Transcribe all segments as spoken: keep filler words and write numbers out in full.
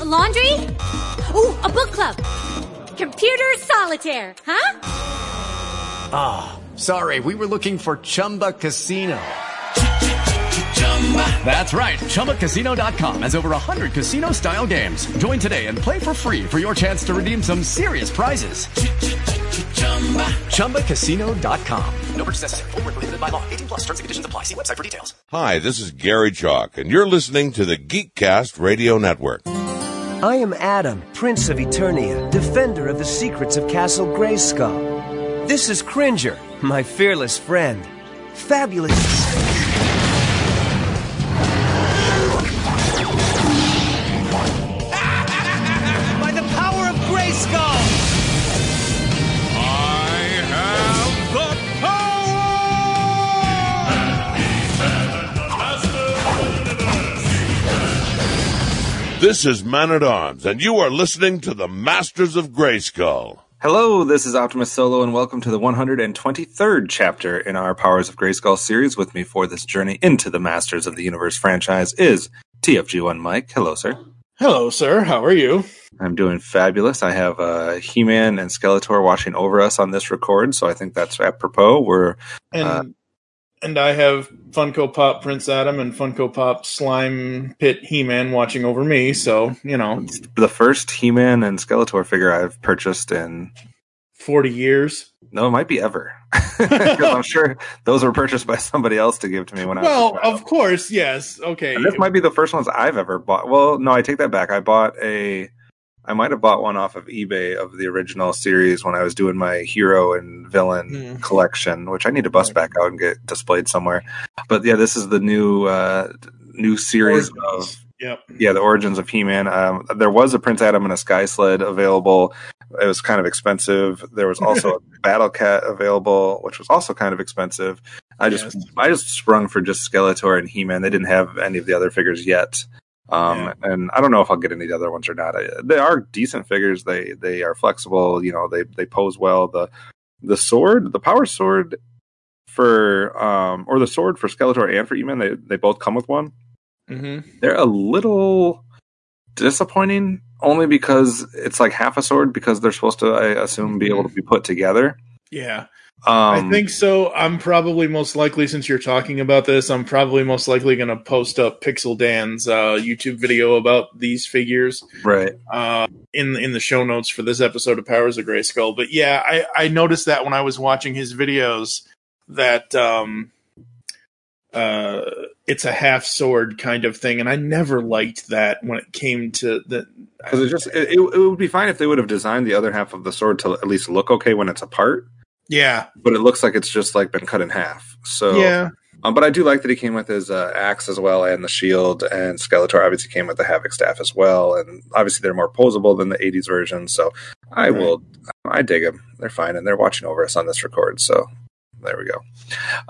A laundry? Ooh, a book club. Computer solitaire, huh? Ah, oh, sorry, we were looking for Chumba Casino. That's right, chumba casino dot com has over one hundred casino-style games. Join today and play for free for your chance to redeem some serious prizes. chumba casino dot com. No purchase necessary. Void where prohibited by law. eighteen plus terms and conditions apply. See website for details. Hi, this is Gary Chalk, and you're listening to the GeekCast Radio Network. I am Adam, Prince of Eternia, defender of the secrets of Castle Grayskull. This is Cringer, my fearless friend. Fabulous. By the power of Grayskull! I have the power! This is Man at Arms, and you are listening to the Masters of Grayskull. Hello, this is Optimus Solo, and welcome to the one hundred twenty-third chapter in our Powers of Grayskull series. With me for this journey into the Masters of the Universe franchise is T F G one Mike. Hello, sir. Hello, sir. How are you? I'm doing fabulous. I have uh, He-Man and Skeletor watching over us on this record, so I think that's apropos. We're and- uh, And I have Funko Pop Prince Adam and Funko Pop Slime Pit He-Man watching over me, so, you know. It's the first He-Man and Skeletor figure I've purchased in... forty years? No, it might be ever. Because I'm sure those were purchased by somebody else to give to me when well, I was... Well, of course, yes. Okay. And this might be the first ones I've ever bought. Well, no, I take that back. I bought a... I might have bought one off of eBay of the original series when I was doing my hero and villain mm. collection, which I need to bust back out and get displayed somewhere. But yeah, this is the new uh, new series origins. of yep. yeah the origins of He-Man. Um, there was a Prince Adam and a Sky Sled available. It was kind of expensive. There was also a Battle Cat available, which was also kind of expensive. I just yes. I just sprung for just Skeletor and He-Man. They didn't have any of the other figures yet. Um, yeah. And I don't know if I'll get any of the other ones or not. I, they are decent figures. They they are flexible. You know, they they pose well. The the sword, the power sword for um or the sword for Skeletor and for He-Man, they they both come with one. Mm-hmm. They're a little disappointing, only because it's like half a sword because they're supposed to, I assume, be mm-hmm. able to be put together. Yeah. Um, I think so. I'm probably most likely, since you're talking about this, I'm probably most likely going to post up Pixel Dan's uh, YouTube video about these figures, right? Uh, in in the show notes for this episode of Powers of Grayskull. But yeah, I, I noticed that when I was watching his videos, that um, uh, it's a half sword kind of thing, and I never liked that when it came to the. Because it just it, it would be fine if they would have designed the other half of the sword to at least look okay when it's apart. Yeah, but it looks like it's just like been cut in half. So yeah, um, but I do like that he came with his uh, axe as well and the shield, and Skeletor obviously came with the Havoc staff as well. And obviously they're more posable than the eighties version. So I right. will, I dig them. They're fine, and they're watching over us on this record. So there we go.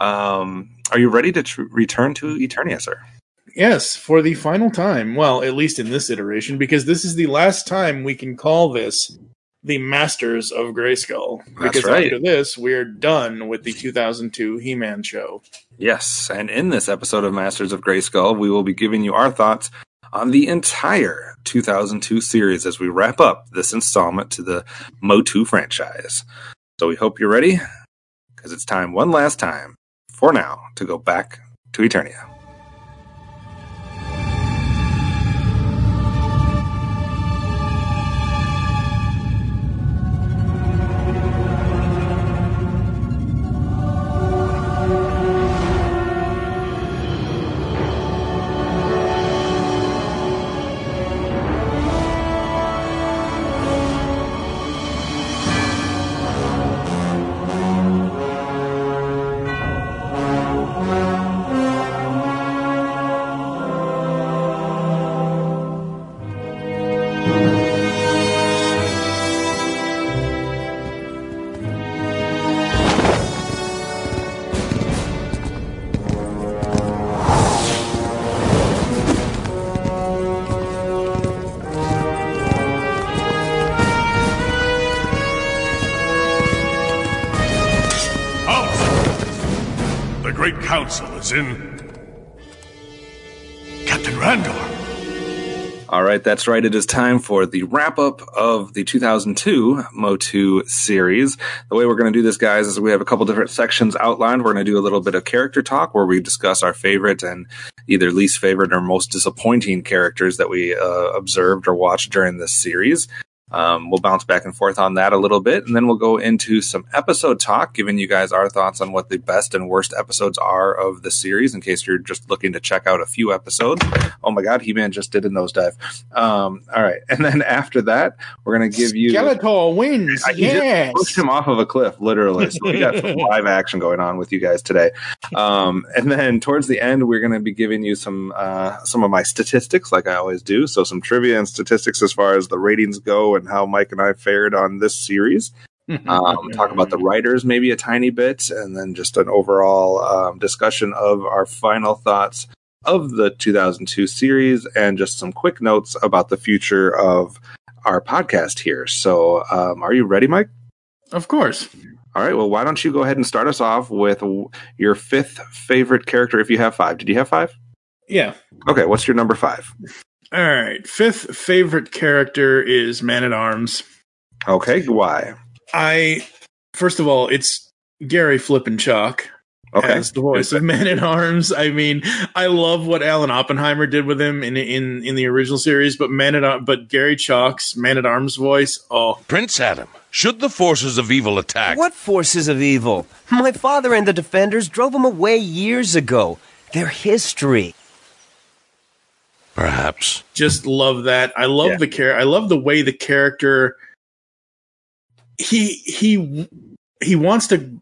Um, are you ready to tr- return to Eternia, sir? Yes, for the final time. Well, at least in this iteration, because this is the last time we can call this the Masters of Grayskull. That's because right. after this, we're done with the two thousand two He-Man show. Yes, and in this episode of Masters of Grayskull, we will be giving you our thoughts on the entire two thousand two series as we wrap up this installment to the MOTU franchise. So we hope you're ready, because it's time one last time, for now, to go back to Eternia. was in Captain Randor. All right, that's right. It is time for the wrap-up of the two thousand two MOTU series. The way we're going to do this, guys, is we have a couple different sections outlined. We're going to do a little bit of character talk where we discuss our favorite and either least favorite or most disappointing characters that we uh, observed or watched during this series. Um, we'll bounce back and forth on that a little bit, and then we'll go into some episode talk, giving you guys our thoughts on what the best and worst episodes are of the series, in case you're just looking to check out a few episodes. Oh my God, He-Man just did a nosedive. Um, all right, and then after that, we're going to give you... Skeletor wins, I, yes! He just pushed him off of a cliff, literally, so we got some live action going on with you guys today. Um, and then towards the end, we're going to be giving you some, uh, some of my statistics, like I always do, so some trivia and statistics as far as the ratings go, and how Mike and I fared on this series. Um, talk about the writers maybe a tiny bit, and then just an overall um, discussion of our final thoughts of the two thousand two series, and just some quick notes about the future of our podcast here. So um, are you ready, Mike? Of course. All right, well, why don't you go ahead and start us off with your fifth favorite character, if you have five. Did you have five? Yeah. Okay, what's your number five? All right, fifth favorite character is Man at Arms. Okay, why? I first of all, it's Gary Flippin' Chalk okay. as the voice of Man at Arms. I mean, I love what Alan Oppenheimer did with him in in, in the original series, but Man at but Gary Chalk's Man at Arms voice, oh, Prince Adam. Should the forces of evil attack? What forces of evil? My father and the Defenders drove them away years ago. They're history. Perhaps. Just love that. I love yeah. the char- I love the way the character. He he he wants to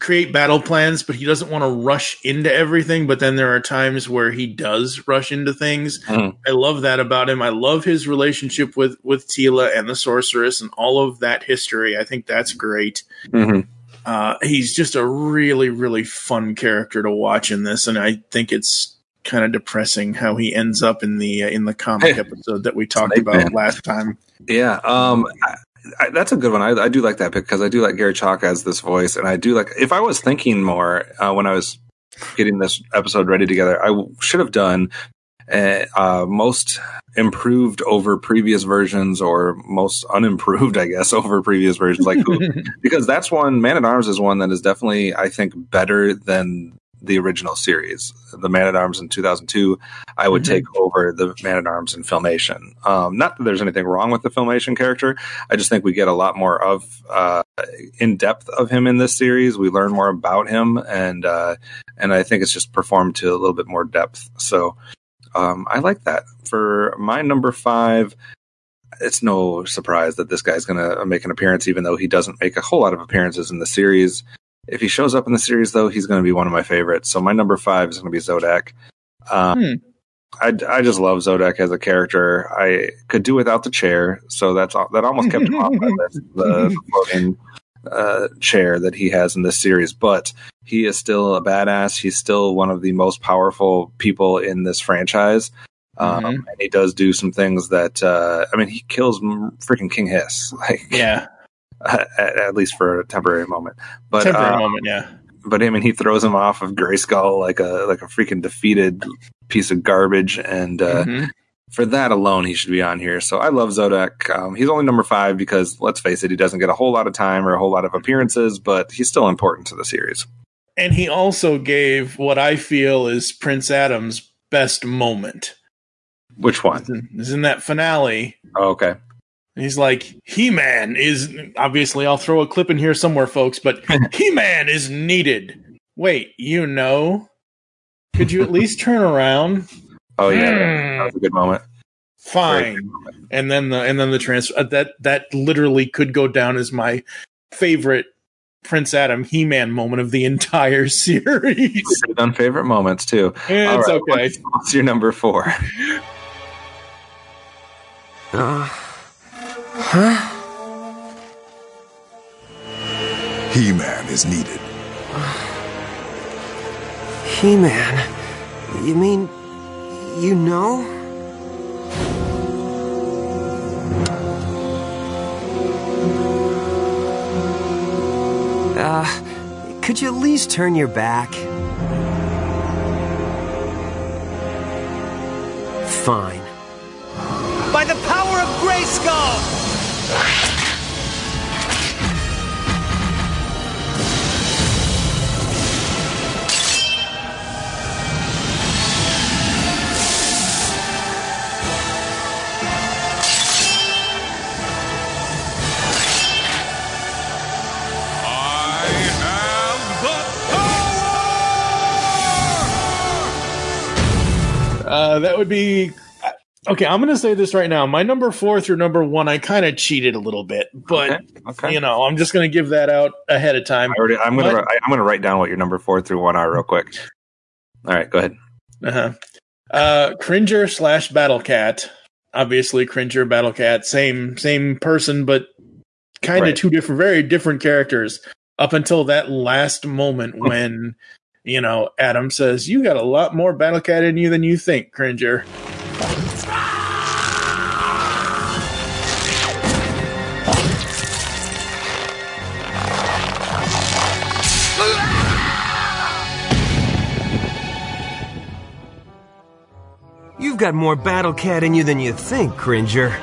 create battle plans, but he doesn't want to rush into everything. But then there are times where he does rush into things. Mm. I love that about him. I love his relationship with with Teela and the Sorceress and all of that history. I think that's great. Mm-hmm. Uh, he's just a really really fun character to watch in this, and I think it's kind of depressing how he ends up in the uh, in the comic hey, episode that we talked about man. last time. Yeah, um, I, I, that's a good one. I, I do like that pick because I do like Gary Chalk as this voice, and I do like. If I was thinking more uh, when I was getting this episode ready together, I w- should have done uh, uh, most improved over previous versions, or most unimproved, I guess, over previous versions. Like who, because that's one. Man at Arms is one that is definitely, I think, better than the original series. The Man at Arms in two thousand two, I would mm-hmm. take over the Man at Arms in Filmation. Um, not that there's anything wrong with the Filmation character. I just think we get a lot more of uh, in depth of him in this series. We learn more about him, and uh, and I think it's just performed to a little bit more depth. So um, I like that. For my number five, it's no surprise that this guy's going to make an appearance, even though he doesn't make a whole lot of appearances in the series. If he shows up in the series, though, he's going to be one of my favorites. So my number five is going to be Zodac. Um, hmm. I, I just love Zodac as a character. I could do without the chair, so that's that almost kept him off my list, the floating uh, chair that he has in this series. But he is still a badass. He's still one of the most powerful people in this franchise. Um, mm-hmm. And he does do some things that, uh, I mean, he kills freaking King Hiss. Like, yeah. Uh, at, at least for a temporary moment, but temporary um, moment, yeah. But I mean, he throws him off of Grayskull like a like a freaking defeated piece of garbage, and uh, mm-hmm. for that alone, he should be on here. So I love Zodac. Um, he's only number five because, let's face it, he doesn't get a whole lot of time or a whole lot of appearances, but he's still important to the series. And he also gave what I feel is Prince Adam's best moment. Which one? Is in that finale. Oh, okay. He's like, He-Man is, obviously, I'll throw a clip in here somewhere, folks, but He-Man is needed. Wait, you know? Could you at least turn around? Oh, yeah. Mm. That was a good moment. Fine. Good moment. And then the and then the transfer. Uh, that, that literally could go down as my favorite Prince Adam He-Man moment of the entire series. You've done favorite moments, too. Yeah, it's right. Okay. What's, what's your number four? uh. Huh? He-Man is needed. He-Man? You mean, you know? Uh, could you at least turn your back? fine. By the power of Grayskull! Uh, that would be... Okay, I'm going to say this right now. My number four through number one, I kind of cheated a little bit. But, okay, okay. you know, I'm just going to give that out ahead of time. I already, I'm going to I'm going to write down what your number four through one are real quick. All right, go ahead. Uh-huh. Uh, Cringer slash Battle Cat. Obviously, Cringer, Battle Cat, same, same person, but kind of right. two different, very different characters up until that last moment when... You know, Adam says, you got a lot more Battle Cat in you than you think, Cringer. You've got more Battle Cat in you than you think, Cringer.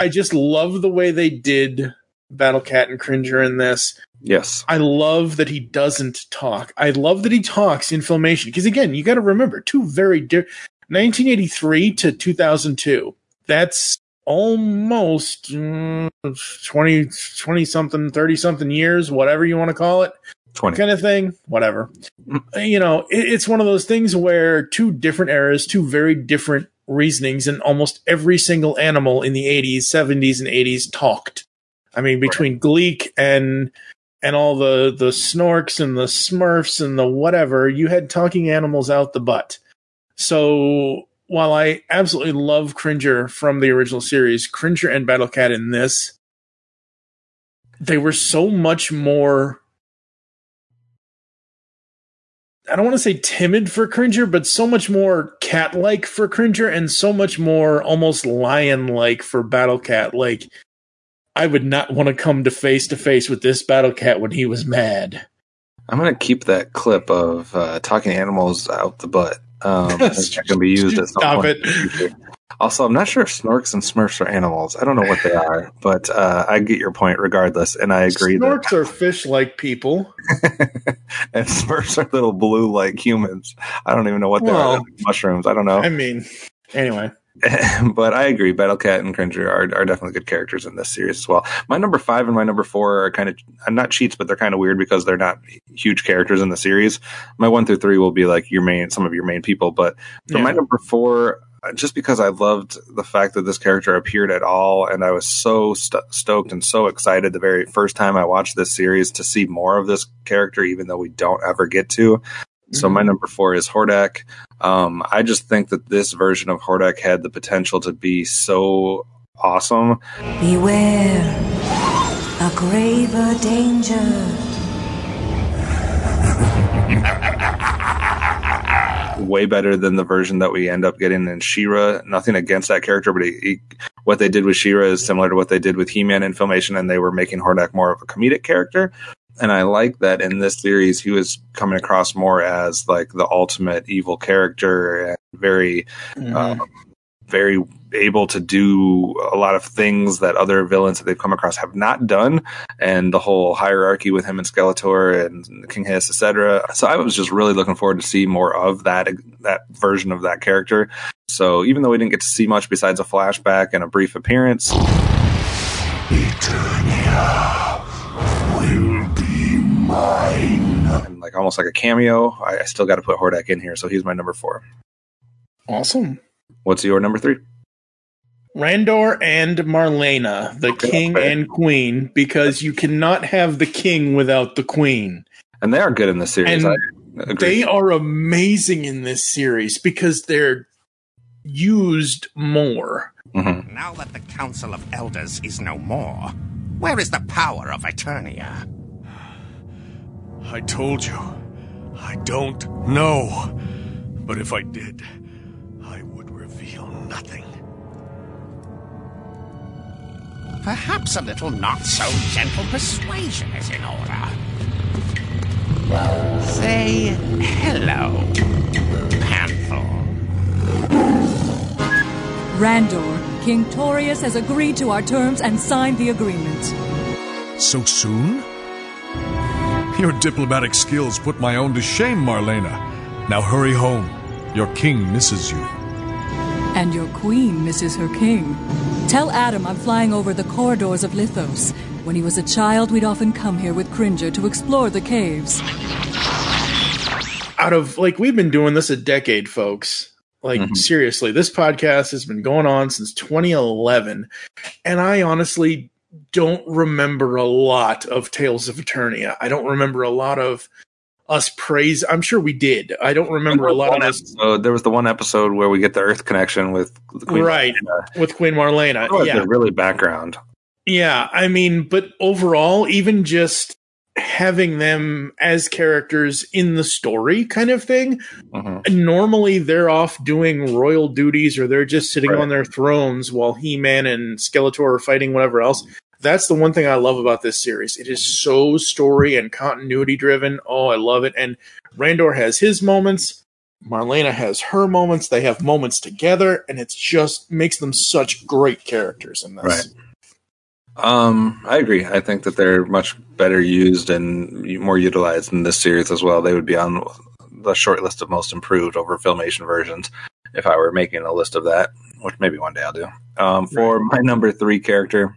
I just love the way they did Battle Cat and Cringer in this. Yes. I love that he doesn't talk. I love that he talks in filmation. Because, again, you got to remember, two very different... nineteen eighty-three to two thousand two. That's almost mm, twenty, twenty-something, thirty-something years, whatever you want to call it. twenty. Kind of thing. Whatever. You know, it, it's one of those things where two different eras, two very different reasonings, and almost every single animal in the eighties, seventies, and eighties talked. I mean, between right. Gleek and... and all the, the Snorks and the Smurfs and the whatever, you had talking animals out the butt. So while I absolutely love Cringer from the original series, Cringer and Battle Cat in this, they were so much more, I don't want to say timid for Cringer, but so much more cat-like for Cringer and so much more almost lion-like for Battle Cat. Like, I would not want to come to face to face with this Battle Cat when he was mad. I'm going to keep that clip of uh, talking animals out the butt. Um, it's going to be used at some Stop point. It. Also, I'm not sure if Snorks and Smurfs are animals. I don't know what they are, but uh, I get your point regardless, and I agree. Snorks that- are fish-like people. And Smurfs are little blue-like humans. I don't even know what they well, are. Like mushrooms. I don't know. I mean, anyway. But I agree, Battle Cat and Cringer are, are definitely good characters in this series as well. My number five and my number four are kind of, not cheats, but they're kind of weird because they're not huge characters in the series. My one through three will be like your main, some of your main people. But for yeah. my number four, just because I loved the fact that this character appeared at all, and I was so st- stoked and so excited the very first time I watched this series to see more of this character, even though we don't ever get to. So my number four is Hordak. Um, I just think that this version of Hordak had the potential to be so awesome. Beware, a graver danger. Way better than the version that we end up getting in She-Ra. Nothing against that character, but he, he, what they did with She-Ra is similar to what they did with He-Man in Filmation, and they were making Hordak more of a comedic character. And I like that in this series, he was coming across more as like the ultimate evil character and very, mm-hmm. um, very able to do a lot of things that other villains that they've come across have not done. And the whole hierarchy with him and Skeletor and King Hiss, et cetera. So I was just really looking forward to see more of that, that version of that character. So even though we didn't get to see much besides a flashback and a brief appearance. Eternia. And like almost like a cameo, I, I still got to put Hordak in here, so he's my number four. Awesome. What's your number three? Randor and Marlena, the okay, king okay. and queen, because you cannot have the king without the queen. And they are good in this series. And I agree. They are amazing in this series because they're used more. Mm-hmm. Now that the Council of Elders is no more, where is the power of Eternia? I told you, I don't know. But if I did, I would reveal nothing. Perhaps a little not-so-gentle persuasion is in order. Say hello, Panther. Randor, King Torius has agreed to our terms and signed the agreement. So soon? Your diplomatic skills put my own to shame, Marlena. Now hurry home. Your king misses you. And your queen misses her king. Tell Adam I'm flying over the corridors of Lithos. When he was a child, we'd often come here with Cringer to explore the caves. Out of, like, we've been doing this a decade, folks. Like, mm-hmm. seriously, this podcast has been going on since twenty eleven. And I honestly don't remember a lot of Tales of Eternia. I don't remember a lot of us praise. I'm sure we did. I don't remember a lot of us. There was the one episode where we get the Earth connection with Queen right, Marlena. With Queen Marlena. Oh, yeah. Really background. Yeah, I mean, but overall, even just having them as characters in the story kind of thing, mm-hmm. normally they're off doing royal duties or they're just sitting right. on their thrones while He-Man and Skeletor are fighting whatever else. That's the one thing I love about this series. It is so story and continuity driven. Oh, I love it. And Randor has his moments. Marlena has her moments. They have moments together, and it's just makes them such great characters in this. Right. Um, I agree. I think that they're much better used and more utilized in this series as well. They would be on the short list of most improved over Filmation versions if I were making a list of that, which maybe one day I'll do. Um, for my number three character,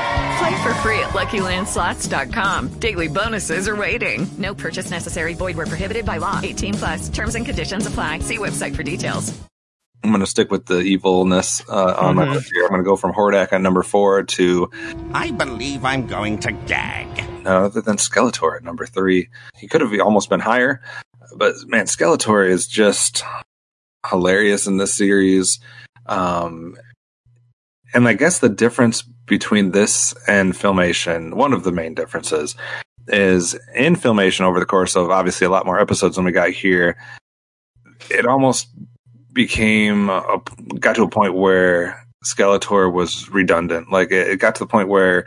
Play for free at Lucky Land Slots dot com. Daily bonuses are waiting. No purchase necessary. Void where prohibited by law. eighteen plus. Terms and conditions apply. See website for details. I'm going to stick with the evilness uh, on mm-hmm. my list here. I'm going to go from Hordak at number four to... I believe I'm going to gag. No, other than Skeletor at number three. He could have almost been higher, but man, Skeletor is just hilarious in this series. Um, and I guess the difference between this and Filmation, one of the main differences, is in Filmation over the course of obviously a lot more episodes than we got here, it almost became, a, got to a point where Skeletor was redundant. Like it, it got to the point where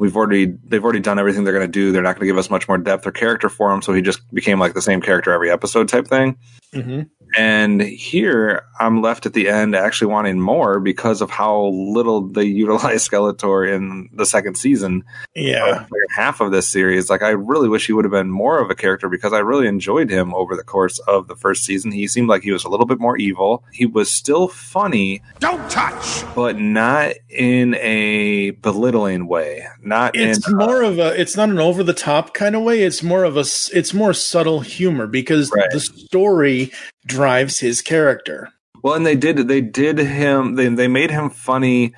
We've already they've already done everything they're going to do. They're not going to give us much more depth or character for him, so he just became like the same character every episode type thing. Mm-hmm. And here, I'm left at the end actually wanting more because of how little they utilize Skeletor in the second season. Yeah, uh, like half of this series. Like I really wish he would have been more of a character because I really enjoyed him over the course of the first season. He seemed like he was a little bit more evil. He was still funny. Don't touch, but not in a belittling way. Not it's in, more uh, of a it's not an over the top kind of way. It's more of a it's more subtle humor because right. the story drives his character. Well, and they did they did him they they made him funny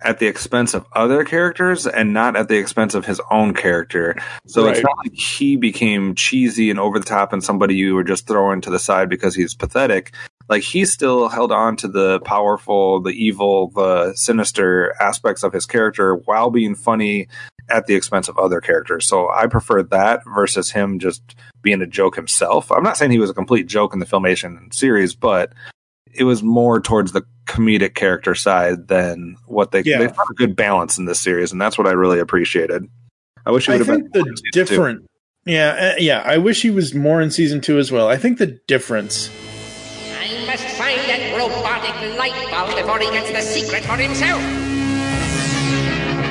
at the expense of other characters and not at the expense of his own character. So right. it's not like he became cheesy and over the top and somebody you were just throwing to the side because he's pathetic. Like he still held on to the powerful, the evil, the sinister aspects of his character while being funny at the expense of other characters. So I prefer that versus him just being a joke himself. I'm not saying he was a complete joke in the Filmation series, but it was more towards the comedic character side than what they yeah. they found a good balance in this series, and that's what I really appreciated. I wish it would I have think been the different. Two. Yeah, yeah. I wish he was more in season two as well. I think the difference. I must find that robotic light bulb before he gets the secret for himself.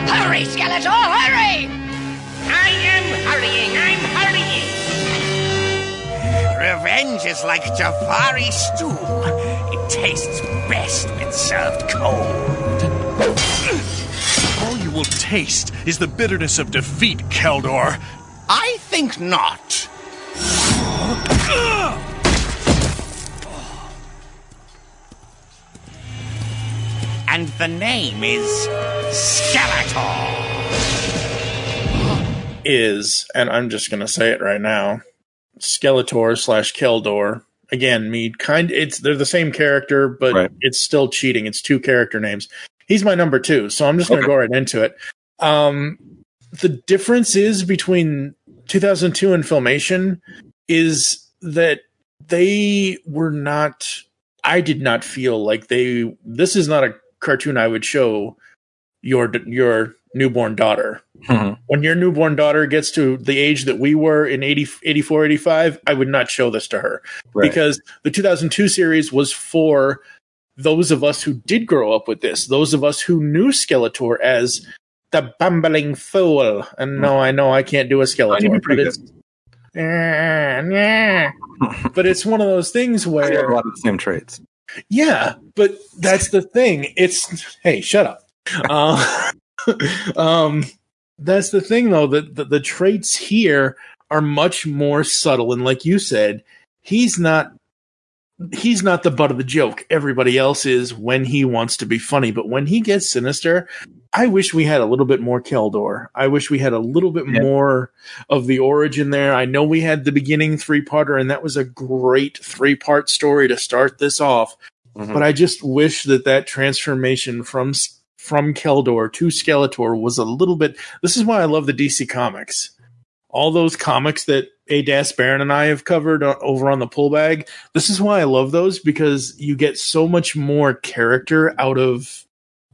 Hurry, Skeletor, hurry! I am hurrying, I'm hurrying. Revenge is like Jafari stew. It tastes best when served cold. All you will taste is the bitterness of defeat, Keldor. I think not. And the name is Skeletor. Is, and I'm just going to say it right now, Skeletor slash Keldor. Again, me kind. It's they're the same character, but right. It's still cheating. It's two character names. He's my number two, so I'm just going to okay. go right into it. Um, the difference is between two thousand two and Filmation is that they were not. I did not feel like they. This is not a cartoon I would show your your newborn daughter. Mm-hmm. When your newborn daughter gets to the age that we were in eighty, eighty-four, eighty-five, I would not show this to her. Right. Because the two thousand two series was for those of us who did grow up with this, those of us who knew Skeletor as the bumbling fool. And no, I know I can't do a Skeletor. But it's, nah, nah. But it's one of those things where... I have a lot of the same traits. Yeah, but that's the thing. It's... Hey, shut up. Uh, um... That's the thing, though, that the, the traits here are much more subtle. And like you said, he's not he's not the butt of the joke. Everybody else is when he wants to be funny. But when he gets sinister, I wish we had a little bit more Keldor. I wish we had a little bit yeah. more of the origin there. I know we had the beginning three-parter, and that was a great three-part story to start this off. Mm-hmm. But I just wish that that transformation from from Keldor to Skeletor was a little bit... This is why I love the D C comics. All those comics that A-Das Baron and I have covered over on the Pullbag, this is why I love those, because you get so much more character out of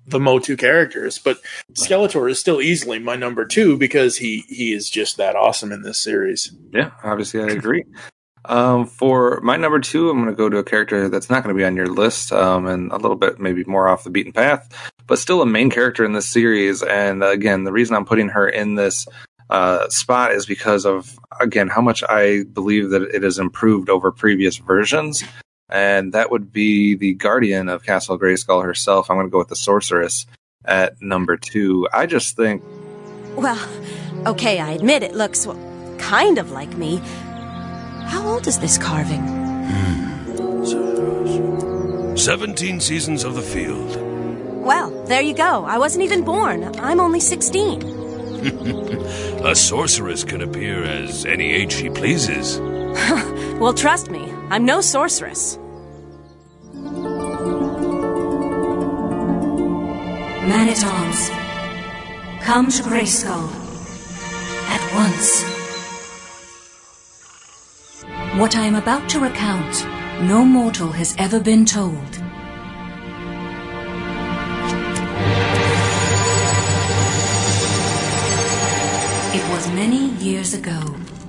the Motu characters. But Skeletor is still easily my number two, because he, he is just that awesome in this series. Yeah, obviously I agree. Um, for my number two, I'm going to go to a character that's not going to be on your list, um, and a little bit maybe more off the beaten path, but still a main character in this series. And again, the reason I'm putting her in this uh, spot is because of, again, how much I believe that it has improved over previous versions. And that would be the guardian of Castle Grayskull herself. I'm going to go with the Sorceress at number two. I just think... Well, okay, I admit it looks well, kind of like me. How old is this carving? Hmm. Seventeen seasons of the field. Well, there you go. I wasn't even born. I'm only sixteen. A sorceress can appear as any age she pleases. Well, trust me. I'm no sorceress. Man at Arms. Come to Grayskull. At once. What I am about to recount, no mortal has ever been told. It was many years ago.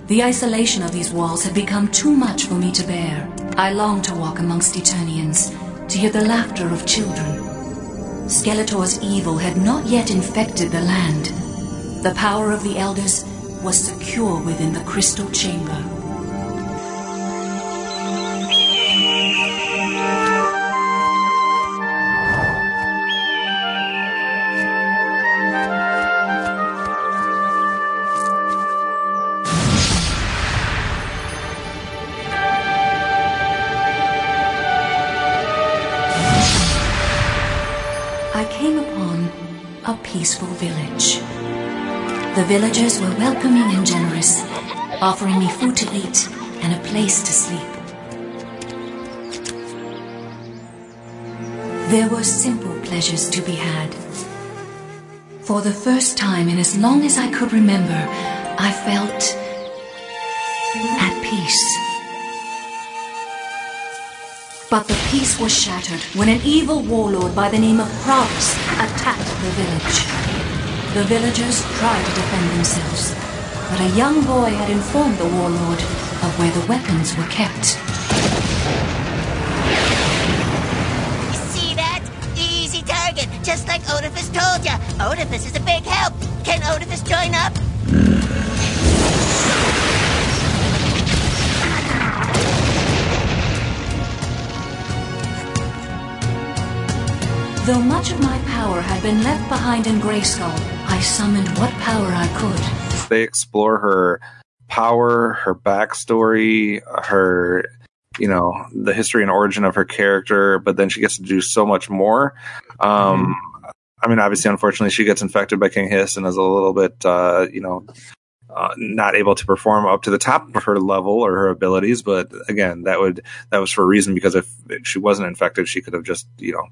The isolation of these walls had become too much for me to bear. I longed to walk amongst Eternians, to hear the laughter of children. Skeletor's evil had not yet infected the land. The power of the Elders was secure within the crystal chamber. Peaceful village. The villagers were welcoming and generous, offering me food to eat and a place to sleep. There were simple pleasures to be had. For the first time in as long as I could remember, I felt at peace. But the peace was shattered when an evil warlord by the name of Kravis attacked the village. The villagers tried to defend themselves, but a young boy had informed the warlord of where the weapons were kept. See that? Easy target, just like Odiphus told ya. Odiphus is a big help. Can Odiphus join up? Though much of my power had been left behind in Grayskull, I summoned what power I could. They explore her power, her backstory, her, you know, the history and origin of her character, but then she gets to do so much more. Um, mm-hmm. I mean, obviously, unfortunately, she gets infected by King Hiss and is a little bit, uh, you know, uh, not able to perform up to the top of her level or her abilities. But again, that would that was for a reason, because if she wasn't infected, she could have just, you know,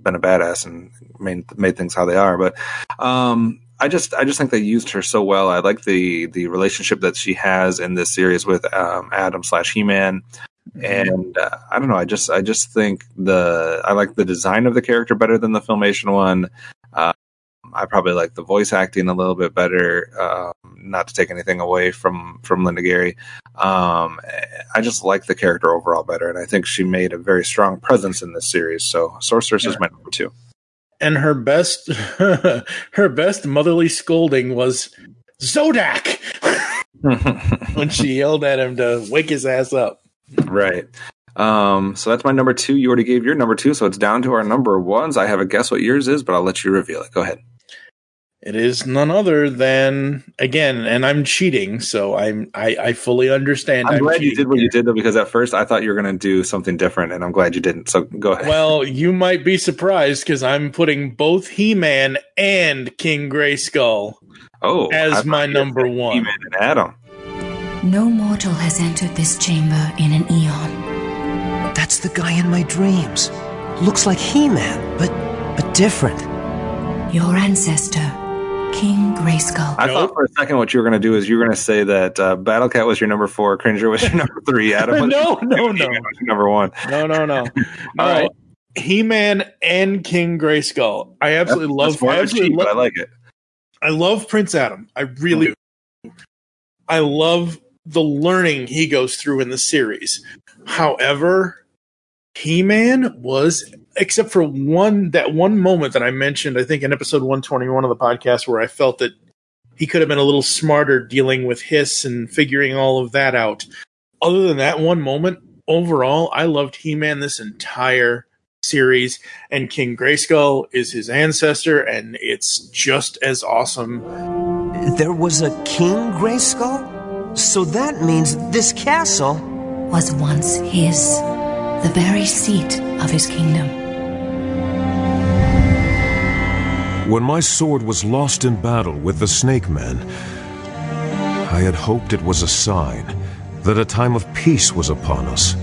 been a badass and made, made things how they are. But um, I just I just think they used her so well. I like the the relationship that she has in this series with um, Adam slash He-Man. And uh, I don't know. I just, I just think the I like the design of the character better than the Filmation one. Uh, I probably like the voice acting a little bit better. Uh, not to take anything away from from Linda Gary. Um, I just like the character overall better, and I think she made a very strong presence in this series. So Sorceress yeah. is my number two. And her best, her best motherly scolding was Zodac when she yelled at him to wake his ass up. Right. Um, so that's my number two. You already gave your number two, so it's down to our number ones. I have a guess what yours is, but I'll let you reveal it. Go ahead. It is none other than, again, and I'm cheating, so I'm, I, I fully understand. I'm, I'm glad you did what you did, though, because at first I thought you were going to do something different, and I'm glad you didn't, so go ahead. Well, you might be surprised, because I'm putting both He-Man and King Grayskull oh, as my number one. He-Man and Adam. No mortal has entered this chamber in an eon. That's the guy in my dreams. Looks like He-Man, but but different. Your ancestor, King Grayskull. I thought for a second what you were going to do is you were going to say that uh, Battle Cat was your number four, Cringer was your number three, Adam was no, no, no. was your number one. No, no, no. No, right. He-Man and King Grayskull. I absolutely that's, love that's I absolutely cheap, love, but I like it. I love Prince Adam. I really do. I love the learning he goes through in the series. However, He-Man was, except for one that one moment that I mentioned, I think in episode one twenty-one of the podcast, where I felt that he could have been a little smarter dealing with Hiss and figuring all of that out. Other than that one moment, overall, I loved He-Man this entire series, and King Grayskull is his ancestor, and it's just as awesome. There was a King Grayskull? So that means this castle was once his. The very seat of his kingdom. When my sword was lost in battle with the Snake Men, I had hoped it was a sign that a time of peace was upon us.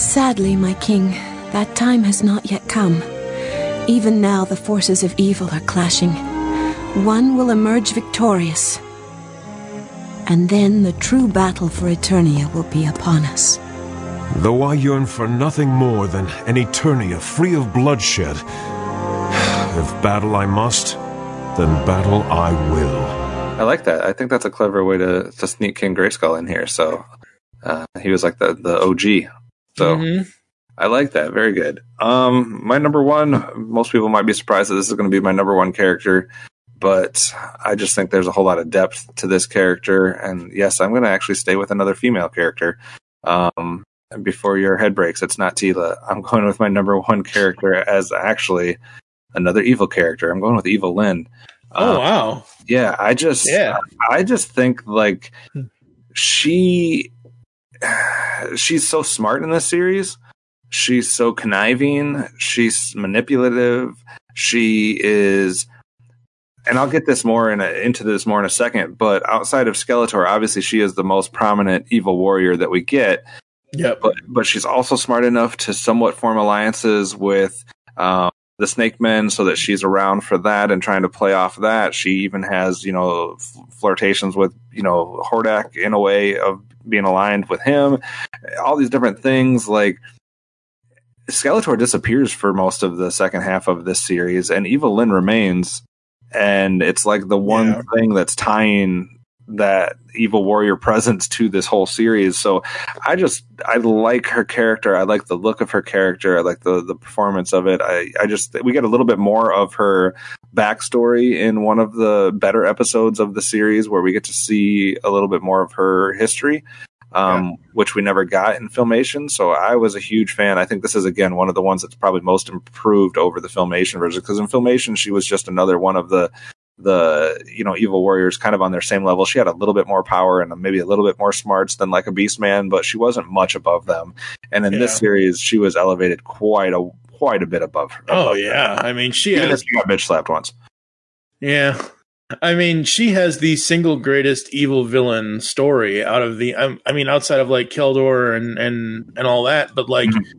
Sadly, my king, that time has not yet come. Even now, the forces of evil are clashing. One will emerge victorious, and then the true battle for Eternia will be upon us. Though I yearn for nothing more than an Eternia free of bloodshed, if battle I must, then battle I will. I like that. I think that's a clever way to, to sneak King Grayskull in here. So uh, he was like the, the O G. So mm-hmm. I like that. Very good. Um, my number one, most people might be surprised that this is going to be my number one character. But I just think there's a whole lot of depth to this character. And yes, I'm going to actually stay with another female character. Um, before your head breaks, it's not Teela. I'm going with my number one character as actually another evil character. I'm going with Evil Lyn. Oh, um, wow. Yeah, I just yeah. I just think, like, she she's so smart in this series. She's so conniving. She's manipulative. She is... And I'll get this more in a, into this more in a second, but outside of Skeletor, obviously she is the most prominent evil warrior that we get. Yeah, but but she's also smart enough to somewhat form alliances with um, the Snake Men, so that she's around for that and trying to play off that. She even has you know flirtations with you know Hordak in a way of being aligned with him. All these different things like. Skeletor disappears for most of the second half of this series, and Evil Lyn remains. And it's like the one yeah. thing that's tying that evil warrior presence to this whole series. So I just, I like her character. I like the look of her character. I like the, the performance of it. I, I just, we get a little bit more of her backstory in one of the better episodes of the series where we get to see a little bit more of her history, um, yeah. which we never got in Filmation. So I was a huge fan. I think this is, again, one of the ones that's probably most improved over the Filmation version, because in Filmation, she was just another one of the the, you know, evil warriors kind of on their same level. She had a little bit more power and maybe a little bit more smarts than like a Beast Man, but she wasn't much above them. And in yeah. this series, she was elevated quite a quite a bit above her. Oh, above yeah. Her. I mean, she Even has... She got bitch slapped once. Yeah. I mean, she has the single greatest evil villain story out of the... I mean, outside of, like, Keldor and, and, and all that, but, like, mm-hmm.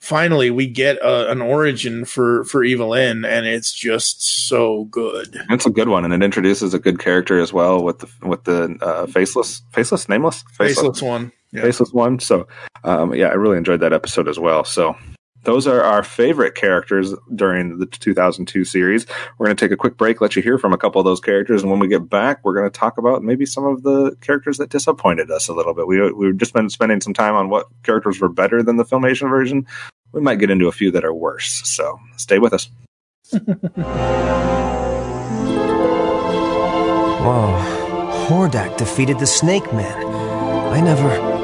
finally we get a, an origin for, for Evil Lyn, and it's just so good. It's a good one, and it introduces a good character as well with the with the uh, faceless... Faceless? Nameless? Faceless, faceless one. Yeah. Faceless one. So, um, yeah, I really enjoyed that episode as well, so... Those are our favorite characters during the two thousand two series. We're going to take a quick break, let you hear from a couple of those characters, and when we get back, we're going to talk about maybe some of the characters that disappointed us a little bit. We, we've just been spending some time on what characters were better than the Filmation version. We might get into a few that are worse, so stay with us. Whoa. Hordak defeated the Snake Man. I never...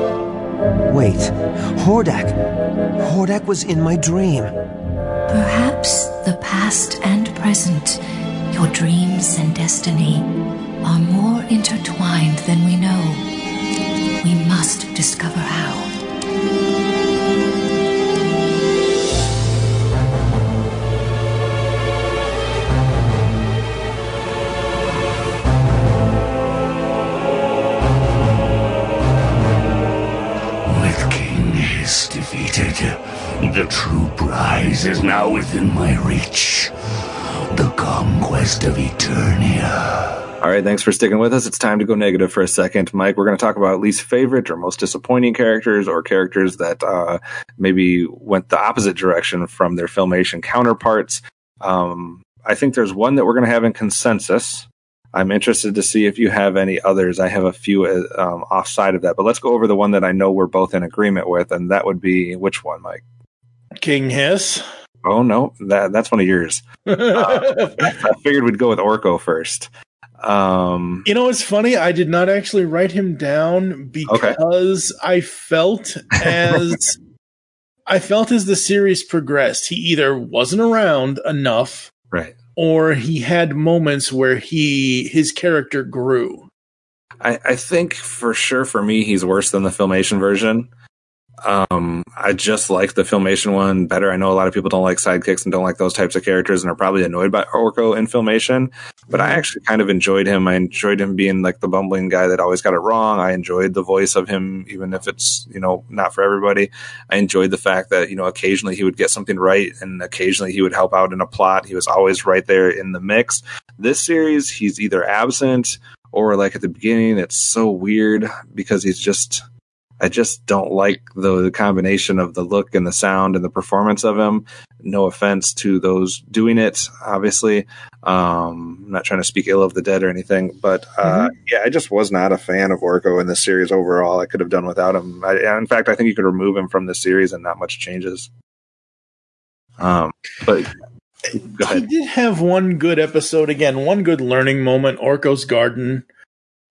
Wait, Hordak. Hordak was in my dream. Perhaps the past and present, your dreams and destiny, are more intertwined than we know. We must discover how. The true prize is now within my reach. The conquest of Eternia. All right, thanks for sticking with us. It's time to go negative for a second. Mike, we're going to talk about least favorite or most disappointing characters, or characters that uh, maybe went the opposite direction from their Filmation counterparts. Um, I think there's one that we're going to have in consensus. I'm interested to see if you have any others. I have a few um, offside of that, but let's go over the one that I know we're both in agreement with, and that would be which one, Mike? King Hiss. Oh no, that that's one of yours. uh, I figured we'd go with Orko first. Um, you know, it's funny. I did not actually write him down because okay. I felt as I felt as the series progressed, he either wasn't around enough, right, or he had moments where he his character grew. I, I think for sure for me, he's worse than the Filmation version. Um, I just like the Filmation one better. I know a lot of people don't like sidekicks and don't like those types of characters and are probably annoyed by Orko in Filmation, but I actually kind of enjoyed him. I enjoyed him being like the bumbling guy that always got it wrong. I enjoyed the voice of him, even if it's, you know, not for everybody. I enjoyed the fact that, you know, occasionally he would get something right and occasionally he would help out in a plot. He was always right there in the mix. This series, he's either absent or like at the beginning, it's so weird because he's just... I just don't like the combination of the look and the sound and the performance of him. No offense to those doing it, obviously. Um, I'm not trying to speak ill of the dead or anything, but uh, mm-hmm. yeah, I just was not a fan of Orko in this series overall. I could have done without him. I, in fact, I think you could remove him from this series and not much changes. Um, but go ahead. He did have one good episode. Again, one good learning moment, Orko's Garden.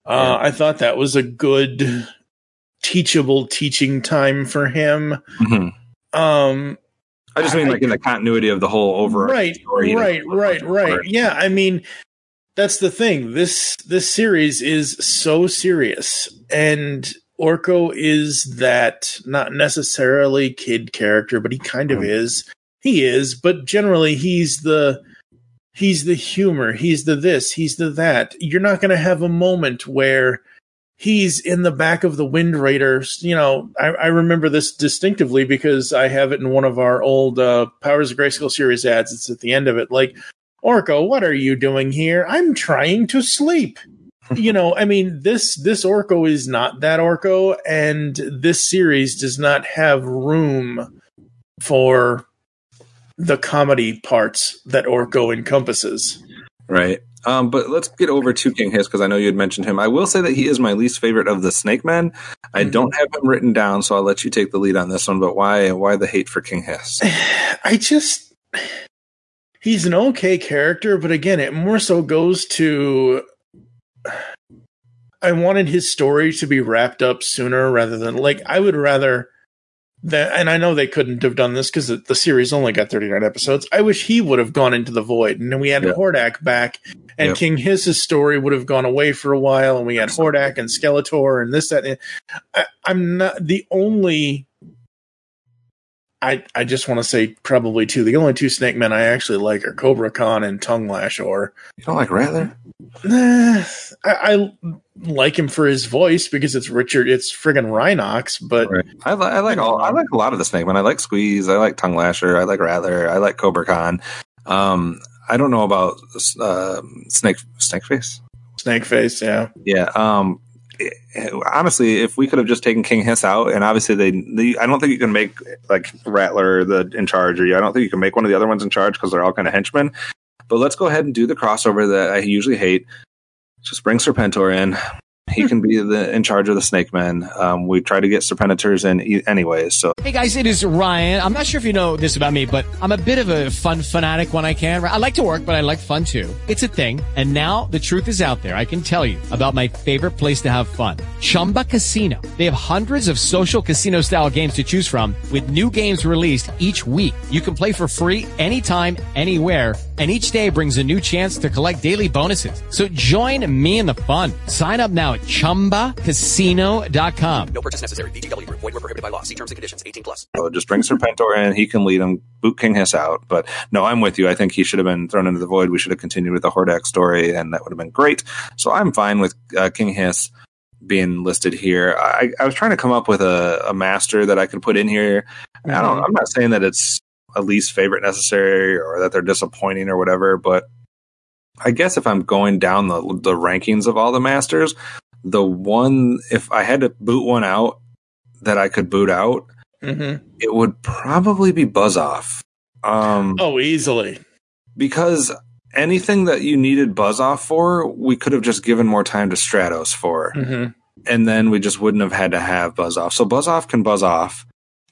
Uh, yeah. I thought that was a good... teachable teaching time for him. Mm-hmm. Um, I just mean I, like in the continuity of the whole overall right, story. Right, right, right, right. Yeah, I mean, that's the thing. This this series is so serious, and Orko is that not necessarily kid character, but he kind of mm-hmm. is. He is, but generally he's the he's the humor. He's the this. He's the that. You're not going to have a moment where he's in the back of the Wind Raiders. You know, I, I remember this distinctively because I have it in one of our old uh, Powers of Grayskull series ads. It's at the end of it. Like, Orko, what are you doing here? I'm trying to sleep. You know, I mean, this, this Orko is not that Orko, and this series does not have room for the comedy parts that Orko encompasses. Right. Um, but let's get over to King Hiss, because I know you had mentioned him. I will say that he is my least favorite of the Snake Men. I mm-hmm. don't have him written down, so I'll let you take the lead on this one. But why why the hate for King Hiss? I just... He's an okay character, but again, it more so goes to... I wanted his story to be wrapped up sooner rather than... Like, I would rather that, and I know they couldn't have done this because the, the series only got thirty-nine episodes. I wish he would have gone into the void, and then we had yeah. Hordak back, and yeah. King Hiss's story would have gone away for a while, and we had Hordak and Skeletor and this, that. And I, I'm not the only. I I just want to say probably two. The only two Snake Men I actually like are Cobra Khan and Tongue Lash. Or you don't like Rattler? Nah, I, I like him for his voice because it's Richard. It's friggin' Rhinox. But right. I, li- I like all. I like a lot of the Snake Men. I like Squeeze. I like Tongue Lasher. I like Rattler. I like Cobra Khan. Um, I don't know about uh, Snake Snake Face. Snake Face. Yeah. Yeah. Um. Honestly, if we could have just taken King Hiss out, and obviously they, they I don't think you can make like Rattler the in charge, or I don't think you can make one of the other ones in charge because they're all kind of henchmen. But let's go ahead and do the crossover that I usually hate. Just bring Serpentor in. He can be the in charge of the Snake Men. Um, we try to get Serpentators in e- anyways. So, hey guys, it is Ryan. I'm not sure if you know this about me, but I'm a bit of a fun fanatic when I can. I like to work, but I like fun too. It's a thing. And now the truth is out there. I can tell you about my favorite place to have fun, Chumba Casino. They have hundreds of social casino-style games to choose from, with new games released each week. You can play for free anytime, anywhere. And each day brings a new chance to collect daily bonuses. So join me in the fun. Sign up now at chumba casino dot com. No purchase necessary. V G W Group. Void where prohibited by law. See terms and conditions. eighteen plus. So just bring Serpentor in. He can lead him. Boot King Hiss out. But no, I'm with you. I think he should have been thrown into the void. We should have continued with the Hordak story, and that would have been great. So I'm fine with uh, King Hiss being listed here. I, I was trying to come up with a, a master that I could put in here. I don't. I'm not saying that it's a least favorite necessary or that they're disappointing or whatever, but I guess if I'm going down the the rankings of all the masters, the one, if I had to boot one out that I could boot out, mm-hmm. it would probably be Buzz Off. Um, oh, easily. Because anything that you needed Buzz Off for, we could have just given more time to Stratos for. Mm-hmm. And then we just wouldn't have had to have Buzz Off. So Buzz Off can Buzz Off.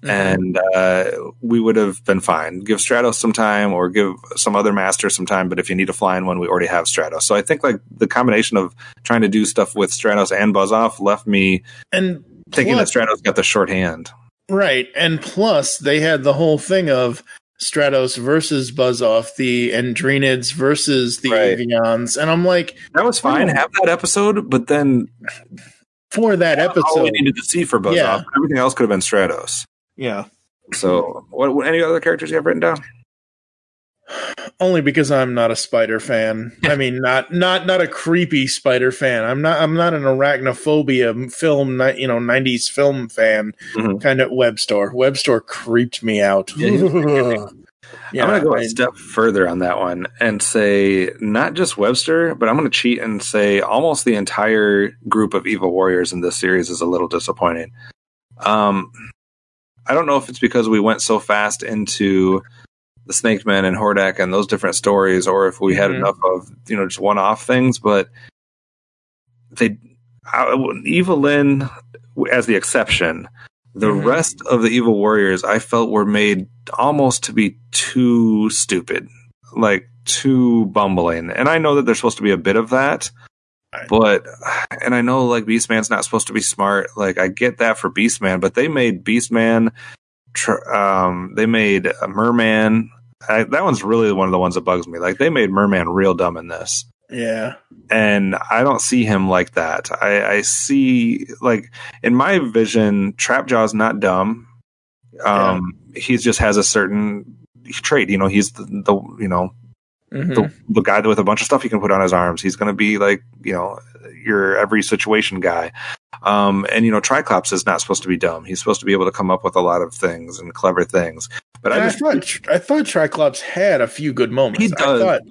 And uh, we would have been fine. Give Stratos some time or give some other master some time. But if you need a flying one, we already have Stratos. So I think like the combination of trying to do stuff with Stratos and Buzz Off left me and thinking plus, that Stratos got the short hand. Right. And plus they had the whole thing of Stratos versus Buzz Off, the Andrenids versus the right. Avions. And I'm like, that was fine. Have that episode. But then for that episode, all we needed to see for Buzz yeah. Off, everything else could have been Stratos. Yeah. So, what, what? Any other characters you have written down? Only because I'm not a spider fan. I mean, not not not a creepy spider fan. I'm not. I'm not an arachnophobia film. You know, nineties film fan. Mm-hmm. Kind of Webstor. Webstor creeped me out. Yeah, yeah, I'm gonna go I, a step further on that one and say not just Webstor, but I'm gonna cheat and say almost the entire group of evil warriors in this series is a little disappointing. Um. I don't know if it's because we went so fast into the Snake Men and Hordak and those different stories, or if we had mm-hmm. enough of, you know, just one-off things, but they, I, Evil Lyn as the exception, the mm-hmm. rest of the evil warriors I felt were made almost to be too stupid, like too bumbling. And I know that there's supposed to be a bit of that, but, and I know, like, Beast Man's not supposed to be smart. Like, I get that for Beast Man, but they made Beast Man, tr- um, they made Merman. I, that one's really one of the ones that bugs me. Like, they made Merman real dumb in this. Yeah. And I don't see him like that. I, I see, like, in my vision, Trapjaw's not dumb. Um, yeah. He just has a certain trait. You know, he's the, the you know, Mm-hmm. The, the guy with a bunch of stuff he can put on his arms. He's going to be like, you know, your every situation guy. Um, and, you know, Triclops is not supposed to be dumb. He's supposed to be able to come up with a lot of things and clever things. But I, I, just, thought, I thought Triclops had a few good moments. He does. I, thought,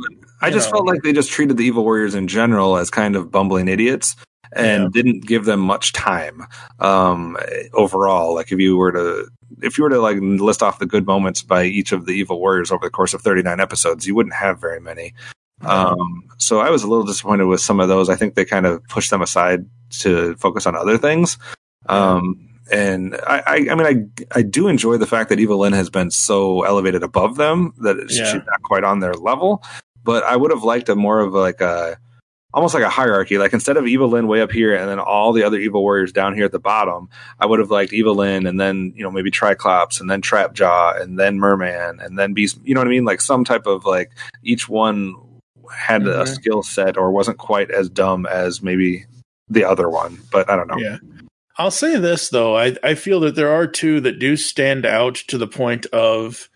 I just know. felt like they just treated the evil warriors in general as kind of bumbling idiots and yeah. didn't give them much time um, overall. Like if you were to... If you were to like list off the good moments by each of the evil warriors over the course of thirty-nine episodes, you wouldn't have very many. Um, so I was a little disappointed with some of those. I think they kind of pushed them aside to focus on other things. Um, and I, I, I mean, I, I do enjoy the fact that Evil Lyn has been so elevated above them that yeah. she's not quite on their level, but I would have liked a more of like a, almost like a hierarchy. Like, instead of Evil Lyn way up here and then all the other evil warriors down here at the bottom, I would have liked Evil Lyn and then, you know, maybe Triclops and then Trapjaw and then Merman and then Beast. You know what I mean? Like, some type of, like, each one had mm-hmm. a skill set or wasn't quite as dumb as maybe the other one. But I don't know. Yeah. I'll say this, though. I, I feel that there are two that do stand out to the point of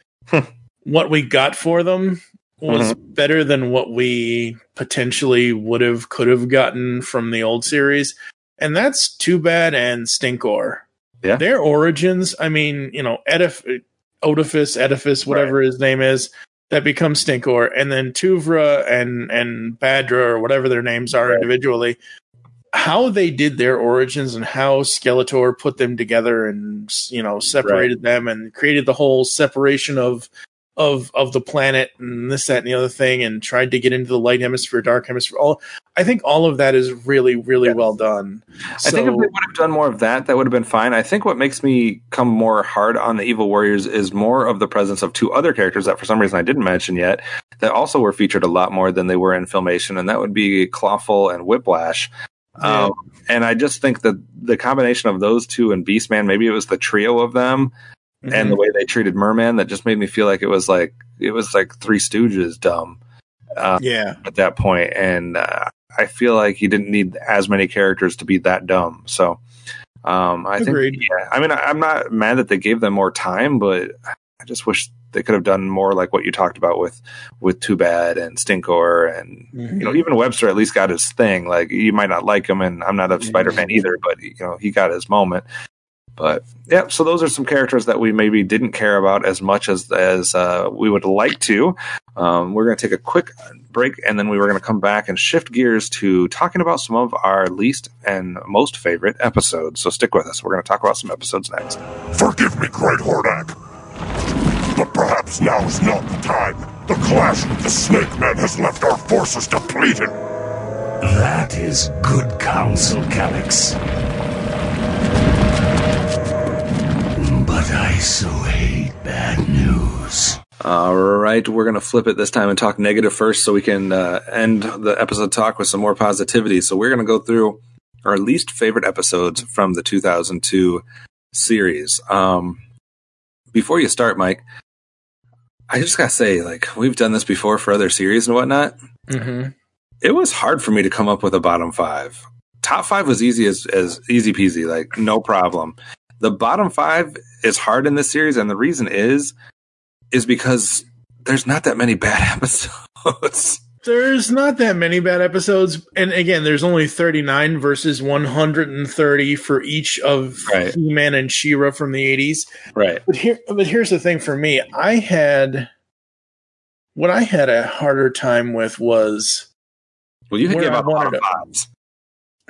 what we got for them was mm-hmm. better than what we potentially would have, could have gotten from the old series. And that's Too Bad and Stinkor. Yeah. Their origins, I mean, you know, Edif- Odiphus, Odiphus, whatever right. his name is, that becomes Stinkor. And then Tuvra and, and Badra, or whatever their names are right. individually. How they did their origins and how Skeletor put them together and, you know, separated right. them and created the whole separation of, of, of the planet and this, that, and the other thing, and tried to get into the light hemisphere, dark hemisphere. All, I think all of that is really, really yes. well done. I so, think if they would have done more of that, that would have been fine. I think what makes me come more hard on the evil warriors is more of the presence of two other characters that for some reason I didn't mention yet that also were featured a lot more than they were in Filmation. And that would be Clawful and Whiplash. Yeah. Um, and I just think that the combination of those two and Beast Man, maybe it was the trio of them mm-hmm. and the way they treated Merman, that just made me feel like it was like, it was like Three Stooges dumb. Uh, yeah. At that point. And, uh, I feel like you didn't need as many characters to be that dumb. So, um, I Agreed. think, yeah, I mean, I, I'm not mad that they gave them more time, but I just wish they could have done more like what you talked about with, with Too Bad and Stinkor and, mm-hmm. you know, even Webstor at least got his thing. Like, you might not like him, and I'm not a mm-hmm. Spider-Man either, but, you know, he got his moment. But, yeah, so those are some characters that we maybe didn't care about as much as, as uh, we would like to. Um, we're going to take a quick break, and then we were going to come back and shift gears to talking about some of our least and most favorite episodes. So stick with us. We're going to talk about some episodes next. Forgive me, Great Hordak. But perhaps now is not the time. The clash with the Snake Man has left our forces depleted. That is good counsel, Calix. But I so hate bad news. All right, we're going to flip it this time and talk negative first so we can uh, end the episode talk with some more positivity. So we're going to go through our least favorite episodes from the two thousand two series. Um, before you start, Mike, I just got to say, like, we've done this before for other series and whatnot. Mm-hmm. It was hard for me to come up with a bottom five. Top five was easy as, as easy peasy, like, no problem. The bottom five is hard in this series, and the reason is, is because there's not that many bad episodes. There's not that many bad episodes. And again, there's only thirty-nine versus one hundred thirty for each of right. He-Man and She-Ra from the eighties. Right. But here, but here's the thing for me. I had, what I had a harder time with was. Well, you had gave out a lot of vibes.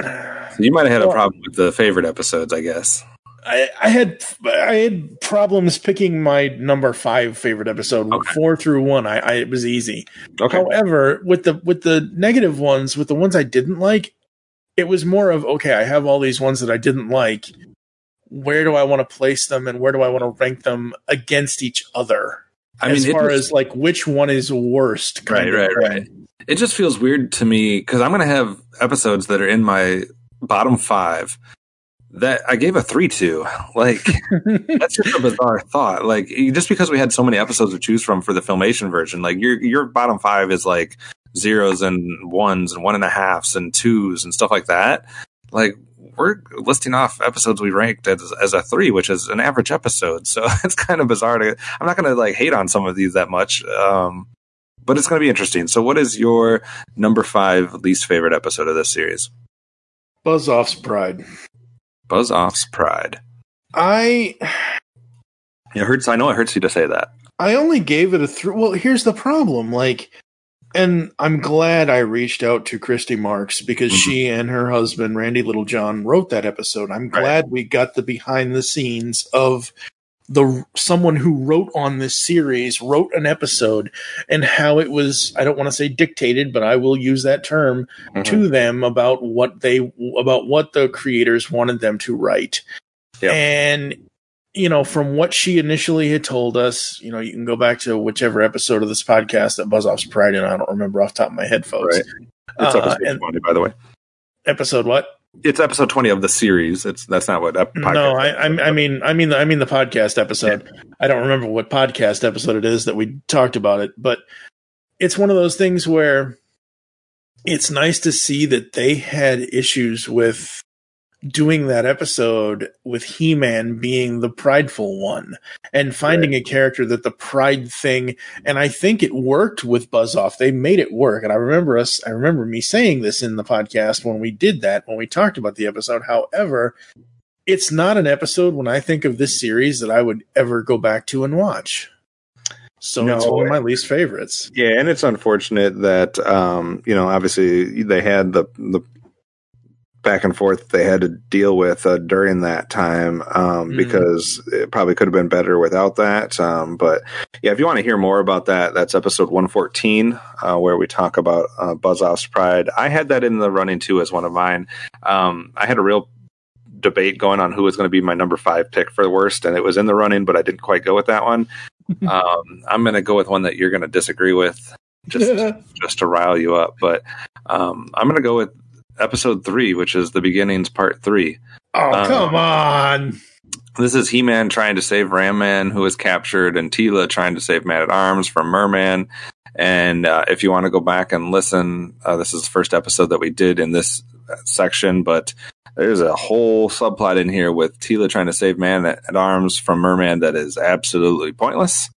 So you might have had well, a problem with the favorite episodes, I guess. I, I had I had problems picking my number five favorite episode. Okay. Four through one, I, I it was easy. Okay. However, with the with the negative ones, with the ones I didn't like, it was more of, okay, I have all these ones that I didn't like. Where do I want to place them, and where do I want to rank them against each other? I mean, as far was, as like which one is worst. Right, right, thing. right. It just feels weird to me because I'm going to have episodes that are in my bottom five that I gave a three to. Like, that's just a bizarre thought. Like, just because we had so many episodes to choose from for the Filmation version, like your your bottom five is like zeros and ones and one and a halves and twos and stuff like that. Like, we're listing off episodes we ranked as, as a three, which is an average episode. So it's kind of bizarre. To, I'm not going to like hate on some of these that much, um, but it's going to be interesting. So what is your number five least favorite episode of this series? Buzz Off's Pride. Buzz Off's Pride. I. It hurts. I know it hurts you to say that. I only gave it a three. Well, here's the problem. Like, and I'm glad I reached out to Christy Marks because mm-hmm. she and her husband, Randy Littlejohn, wrote that episode. I'm glad right. we got the behind the scenes of the someone who wrote on this series, wrote an episode and how it was, I don't want to say dictated, but I will use that term mm-hmm. to them about what they, about what the creators wanted them to write. Yep. And, you know, from what she initially had told us, you know, you can go back to whichever episode of this podcast that Buzz Off's Pride, and I don't remember off the top of my head, folks. Right. It's episode uh, twenty, by the way. Episode what? It's episode twenty of the series. It's that's not what. Ep- podcast no, I, I, I mean, I mean, I mean the podcast episode. Yeah. I don't remember what podcast episode it is that we talked about it, but it's one of those things where it's nice to see that they had issues with doing that episode with He-Man being the prideful one and finding right. a character that the pride thing. And I think it worked with Buzz Off. They made it work. And I remember us, I remember me saying this in the podcast when we did that, when we talked about the episode. However, it's not an episode when I think of this series that I would ever go back to and watch. So no, it's one of my least favorites. Yeah. And it's unfortunate that, um, you know, obviously they had the, the, back and forth they had to deal with uh, during that time um, mm. because it probably could have been better without that. Um, but yeah, if you want to hear more about that, that's episode one fourteen uh, where we talk about uh, Buzz Off's pride. I had that in the running too as one of mine. Um, I had a real debate going on who was going to be my number five pick for the worst, and it was in the running, but I didn't quite go with that one. um, I'm going to go with one that you're going to disagree with just, just to rile you up. But um, I'm going to go with episode three, which is the beginnings part three. Oh, um, come on. This is He-Man trying to save Ram Man, who is captured, and Teela trying to save Man at Arms from Merman. And uh, if you want to go back and listen, uh, this is the first episode that we did in this section, but there's a whole subplot in here with Teela trying to save Man at, at Arms from Merman that is absolutely pointless.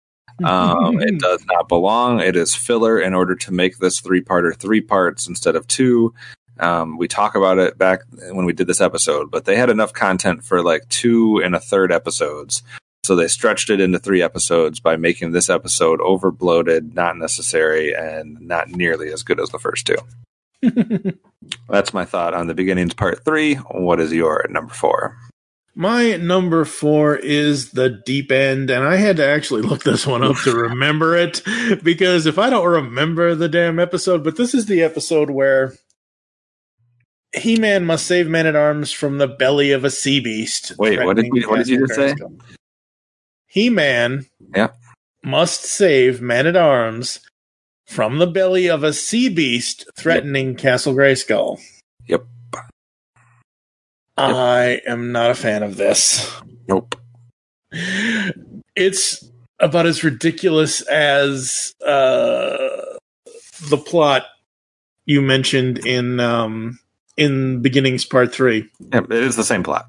Um, it does not belong. It is filler in order to make this three-parter three parts instead of two. Um, we talk about it back when we did this episode, but they had enough content for like two and a third episodes. So they stretched it into three episodes by making this episode over bloated, not necessary, and not nearly as good as the first two. That's my thought on the beginnings part three. What is your number four? My number four is The Deep End, and I had to actually look this one up to remember it, because if I don't remember the damn episode, but this is the episode where He-Man must save Man-at-Arms from the belly of a sea beast. Wait, what did, we, what did you just say? He-Man yeah. must save Man-at-Arms from the belly of a sea beast threatening yep. Castle Grayskull. Yep. yep. I am not a fan of this. Nope. It's about as ridiculous as uh, the plot you mentioned in... Um, in beginnings part three. Yeah, it is the same plot.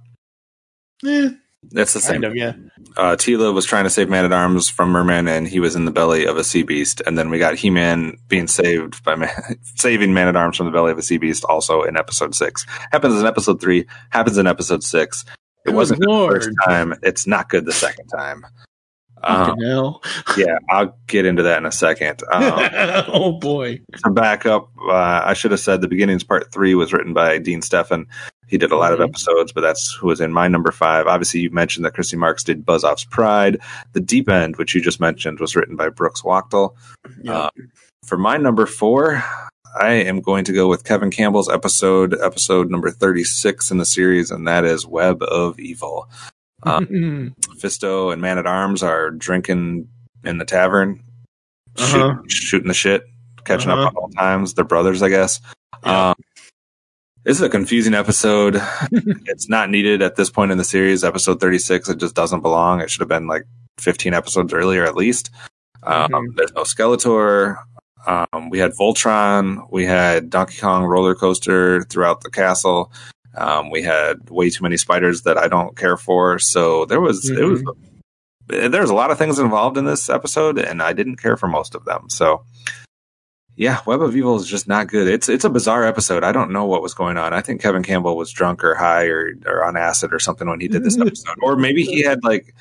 Yeah. That's the same. Kind of, yeah. Uh, Teela was trying to save Man at Arms from Merman, and he was in the belly of a sea beast. And then we got He-Man being saved by man- saving Man at Arms from the belly of a sea beast also in episode six. Happens in episode three, happens in episode six. It oh, wasn't Lord. good the first time. It's not good the second time. Um, yeah, I'll get into that in a second. Um, oh boy! To back up, uh, I should have said the beginnings part three was written by Dean Stefan. He did a lot mm-hmm. of episodes, but that's who was in my number five. Obviously, you mentioned that Christy Marks did Buzz Off's Pride. The Deep End, which you just mentioned, was written by Brooks Wachtel. Yeah. Uh, for my number four, I am going to go with Kevin Campbell's episode, episode number thirty-six in the series, and that is Web of Evil. Um, Fisto and Man at Arms are drinking in the tavern, uh-huh. shoot, shooting the shit, catching uh-huh. up on all times. They're brothers, I guess. Yeah. Um, this is a confusing episode. It's not needed at this point in the series. Episode thirty-six, it just doesn't belong. It should have been like fifteen episodes earlier, at least. Um, mm-hmm. There's no Skeletor. Um, we had Voltron. We had Donkey Kong roller coaster throughout the castle. Um, we had way too many spiders that I don't care for. So there was, mm-hmm. it was, there was a lot of things involved in this episode, and I didn't care for most of them. So yeah, Web of Evil is just not good. It's, it's a bizarre episode. I don't know what was going on. I think Kevin Campbell was drunk or high or, or on acid or something when he did this episode, or maybe he had like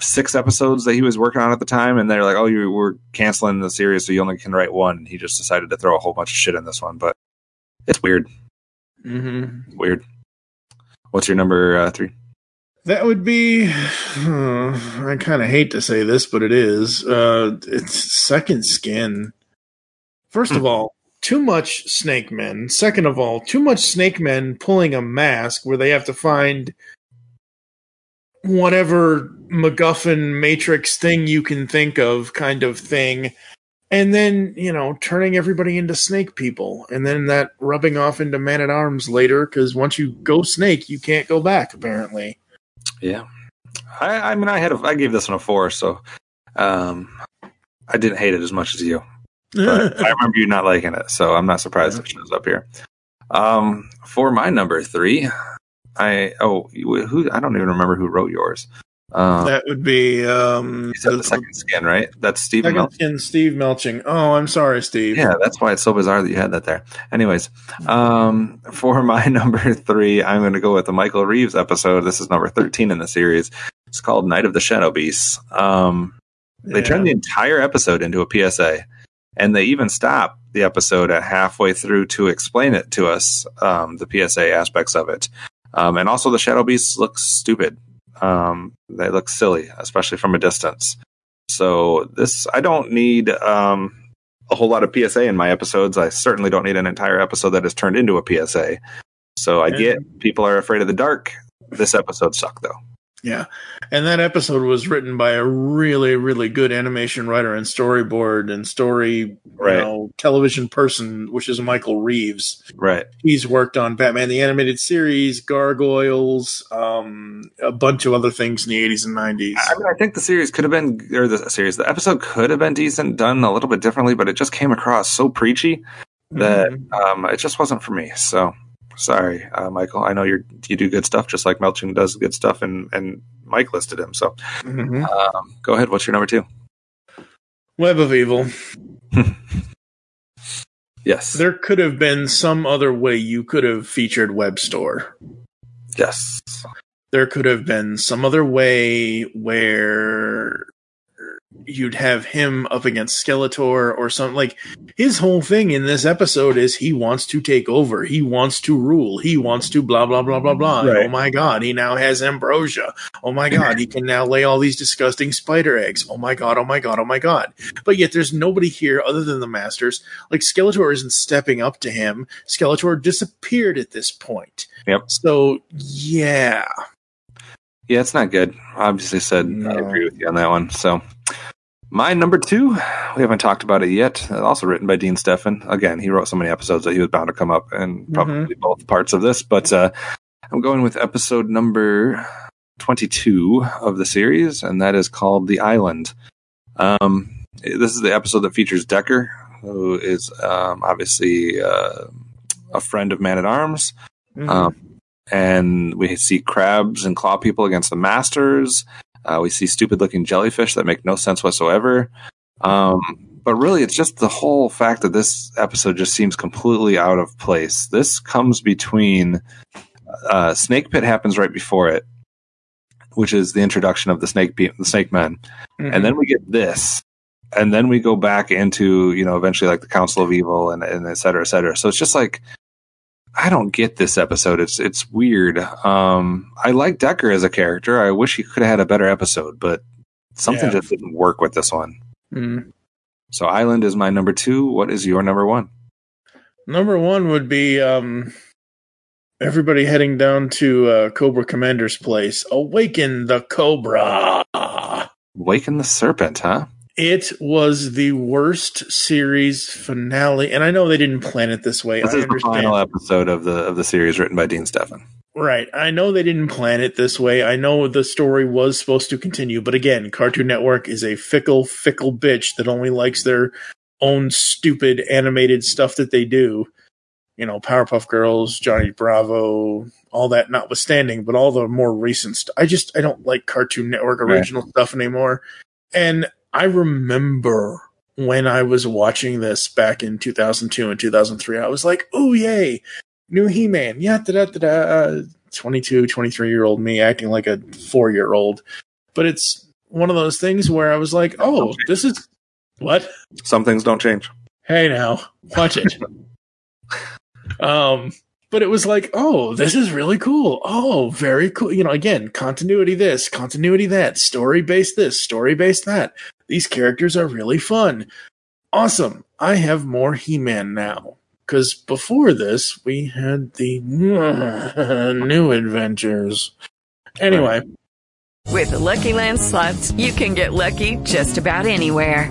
six episodes that he was working on at the time. And they're like, oh, you were canceling the series, so you only can write one. And he just decided to throw a whole bunch of shit in this one, but it's weird. Mm-hmm. Weird. What's your number uh, three? That would be. Uh, I kind of hate to say this, but it is. Uh, it's Second Skin. First of all, too much Snake Men. Second of all, too much Snake Men pulling a mask where they have to find whatever MacGuffin Matrix thing you can think of, kind of thing, And then, you know, turning everybody into snake people. And then that rubbing off into Man at Arms later, because once you go snake, you can't go back, apparently. Yeah. I, I mean, I had a, I gave this one a four, so um, I didn't hate it as much as you. But I remember you not liking it, so I'm not surprised yeah. it shows up here. Um, for my number three, I oh who I don't even remember who wrote yours. Uh, that would be um, the, the second skin, right? That's Steve Melching. Skin, Steve Melching. Oh, I'm sorry, Steve. Yeah, that's why it's so bizarre that you had that there. Anyways, um, for my number three, I'm going to go with the Michael Reeves episode. This is number thirteen in the series. It's called Night of the Shadow Beasts. Um, they yeah. turned the entire episode into a P S A, and they even stopped the episode at halfway through to explain it to us, um, the P S A aspects of it. Um, and also the Shadow Beasts look stupid. Um, they look silly, especially from a distance. So this, I don't need um, a whole lot of P S A in my episodes. I certainly don't need an entire episode that is turned into a P S A. So I get people are afraid of the dark. This episode sucked, though. Yeah. And that episode was written by a really, really good animation writer and storyboard and story, right. you know, television person, which is Michael Reeves. Right. He's worked on Batman the Animated Series, Gargoyles, um, a bunch of other things in the eighties and nineties. I mean, I think the series could have been, or the series, the episode could have been decent, done a little bit differently, but it just came across so preachy that mm-hmm. um, it just wasn't for me. So. Sorry, uh, Michael. I know you you do good stuff, just like Melching does good stuff, and, and Mike listed him. So, mm-hmm. um, go ahead. What's your number two? Web of Evil. Yes. There could have been some other way you could have featured Webstor. Yes. There could have been some other way where you'd have him up against Skeletor or something. Like, his whole thing in this episode is he wants to take over. He wants to rule. He wants to blah, blah, blah, blah, blah. Right. Oh, my God. He now has ambrosia. Oh, my God. He can now lay all these disgusting spider eggs. Oh, my God. Oh, my God. Oh, my God. But yet there's nobody here other than the Masters. Like, Skeletor isn't stepping up to him. Skeletor disappeared at this point. Yep. So, yeah. Yeah, it's not good. Obviously said, no. I agree with you on that one. So, my number two, we haven't talked about it yet. Also written by Dean Stefan. Again, he wrote so many episodes that he was bound to come up in probably mm-hmm. both parts of this. But uh, I'm going with episode number twenty-two of the series, and that is called The Island. Um, this is the episode that features Decker, who is um, obviously uh, a friend of Man at Arms. Mm-hmm. Um, and we see crabs and claw people against the Masters. Uh, we see stupid-looking jellyfish that make no sense whatsoever. Um, but really, it's just the whole fact that this episode just seems completely out of place. This comes between... Uh, Snake Pit happens right before it, which is the introduction of the Snake pe- the Snake Men. Mm-hmm. And then we get this. And then we go back into, you know, eventually, like, the Council of Evil and, and et cetera, et cetera. So it's just like... I don't get this episode. It's it's weird. Um, I like Decker as a character. I wish he could have had a better episode, but something yeah. just didn't work with this one. Mm. So Island is my number two. What is your number one? Number one would be um, everybody heading down to uh, Cobra Commander's place. Awaken the Cobra. Awaken the Serpent, huh? It was the worst series finale, and I know they didn't plan it this way. This I is understand. The final episode of the of the series written by Dean Stefan. Right. I know they didn't plan it this way. I know the story was supposed to continue, but again, Cartoon Network is a fickle, fickle bitch that only likes their own stupid animated stuff that they do. You know, Powerpuff Girls, Johnny Bravo, all that notwithstanding, but all the more recent stuff. I just, I don't like Cartoon Network original right. stuff anymore. And I remember when I was watching this back in two thousand two and two thousand three, I was like, oh, yay, new He-Man. Yeah, da da da da. twenty-two, twenty-three-year-old me acting like a four-year-old. But it's one of those things where I was like, oh, this is – what? Some things don't change. Hey, now, watch it. um, but it was like, oh, this is really cool. Oh, very cool. You know, again, continuity this, continuity that, story-based this, story-based that. These characters are really fun. Awesome. I have more He-Man now. Because before this, we had the new adventures. Anyway. With the Lucky Land Slots, you can get lucky just about anywhere.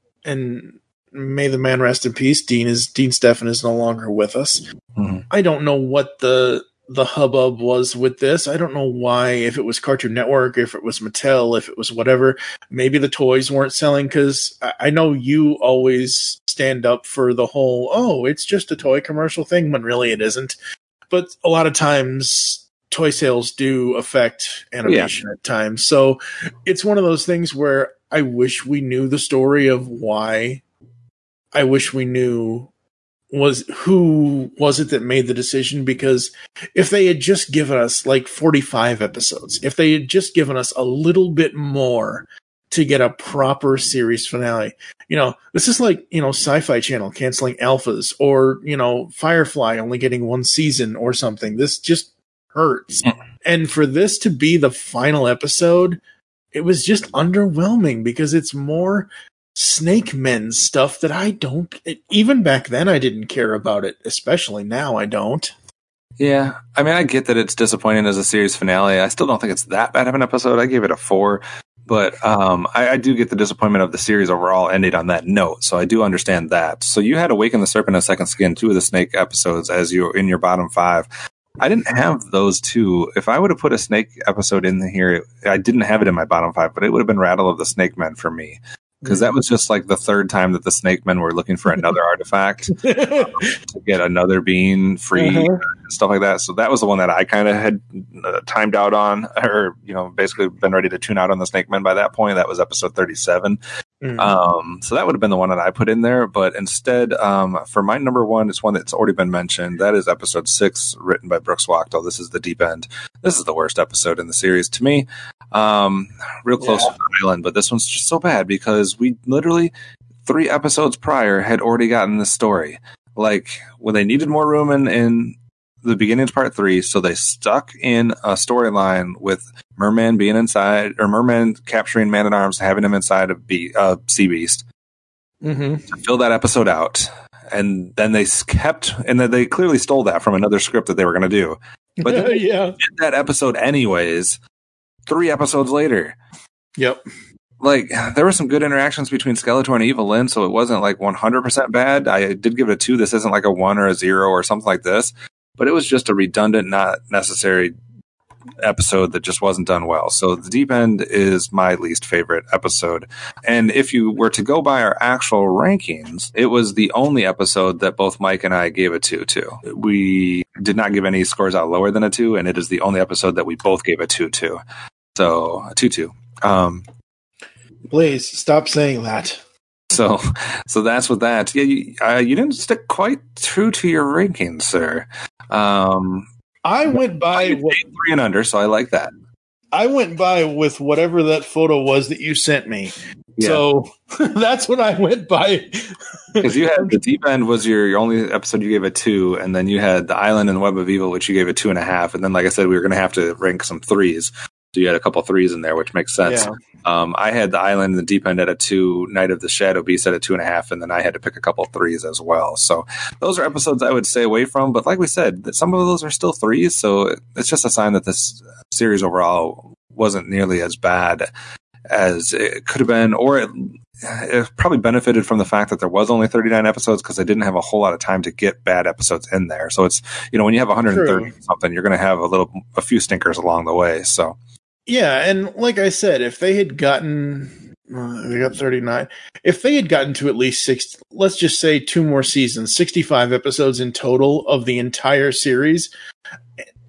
And may the man rest in peace. Dean is Dean Stefan is no longer with us. Mm-hmm. I don't know what the the hubbub was with this. I don't know why. If it was Cartoon Network, if it was Mattel, if it was whatever. Maybe the toys weren't selling, because I, I know you always stand up for the whole, oh, it's just a toy commercial thing, when really it isn't. But a lot of times toy sales do affect animation yeah. at times. So it's one of those things where I wish we knew the story of why. I wish we knew was who was it that made the decision, because if they had just given us like forty-five episodes, if they had just given us a little bit more to get a proper series finale, you know, this is like, you know, Sci-Fi Channel canceling Alphas, or, you know, Firefly only getting one season or something. This just hurts. And for this to be the final episode, it was just underwhelming, because it's more Snake Men stuff that I don't... It, even back then, I didn't care about it. Especially now, I don't. Yeah. I mean, I get that it's disappointing as a series finale. I still don't think it's that bad of an episode. I gave it a four. But um, I, I do get the disappointment of the series overall ending on that note. So I do understand that. So you had Awaken the Serpent and Second Skin, two of the Snake episodes, as you were in your bottom five. I didn't have those two. If I would have put a Snake episode in here, I didn't have it in my bottom five, but it would have been Rattle of the Snake Men for me, because that was just like the third time that the Snake Men were looking for another artifact um, to get another being free uh-huh. and stuff like that. So that was the one that I kind of had uh, timed out on, or, you know, basically been ready to tune out on the Snake Men by that point. That was episode thirty-seven. Mm-hmm. Um, so that would have been the one that I put in there. But instead, um, for my number one, it's one that's already been mentioned. That is episode six, written by Brooks Wachtel. This is The Deep End. This is the worst episode in the series to me. Um, real close yeah. to the island, but this one's just so bad because we literally three episodes prior had already gotten this story. Like, when they needed more room in, in the beginning of part three, so they stuck in a storyline with Merman being inside, or Merman capturing Man at Arms, having him inside a bee, uh, sea beast mm-hmm. to fill that episode out. And then they kept, and then they clearly stole that from another script that they were going to do. But they yeah. did that episode anyways, three episodes later. Yep. Like, there were some good interactions between Skeletor and Evil Lyn, so it wasn't like one hundred percent bad. I did give it a two. This isn't like a one or a zero or something like this. But it was just a redundant, not necessary episode that just wasn't done well. So The Deep End is my least favorite episode. And if you were to go by our actual rankings, it was the only episode that both Mike and I gave a two to. We did not give any scores out lower than a two, and it is the only episode that we both gave a two to. So a two two. Um, Please stop saying that. So, so that's what that. Yeah, you, uh, you didn't stick quite true to your rankings, sir. Um, I went by I what, three and under, so I like that. I went by with whatever that photo was that you sent me. Yeah. So that's what I went by. Because you had The Deep End was your, your only episode you gave a two, and then you had The Island and Web of Evil, which you gave a two and a half, and then, like I said, we were going to have to rank some threes. So you had a couple threes in there, which makes sense. Yeah. Um, I had The Island and The Deep End at a two, Night of the Shadow Beast at a two and a half, and then I had to pick a couple threes as well. So those are episodes I would stay away from. But like we said, some of those are still threes. So it's just a sign that this series overall wasn't nearly as bad as it could have been, or it, it probably benefited from the fact that there was only thirty-nine episodes, because they didn't have a whole lot of time to get bad episodes in there. So it's, you know, when you have one hundred thirty True. something, you're going to have a little, a few stinkers along the way. So. Yeah, and like I said, if they had gotten, uh, they got thirty-nine. If they had gotten to at least six, let's just say two more seasons, sixty-five episodes in total of the entire series,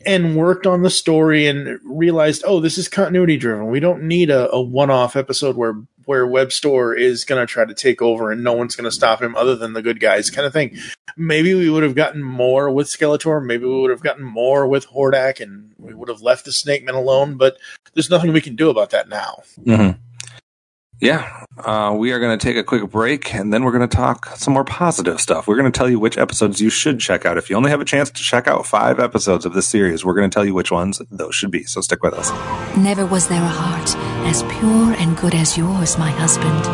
and worked on the story and realized, oh, this is continuity driven. We don't need a, a one-off episode where where Webstor is going to try to take over and no one's going to stop him other than the good guys, kind of thing. Maybe we would have gotten more with Skeletor. Maybe we would have gotten more with Hordak, and we would have left the Snake Men alone. But there's nothing we can do about that now. Mm-hmm. Yeah, uh, we are going to take a quick break, and then we're going to talk some more positive stuff. We're going to tell you which episodes you should check out. If you only have a chance to check out five episodes of this series, we're going to tell you which ones those should be, so stick with us. Never was there a heart as pure and good as yours, my husband.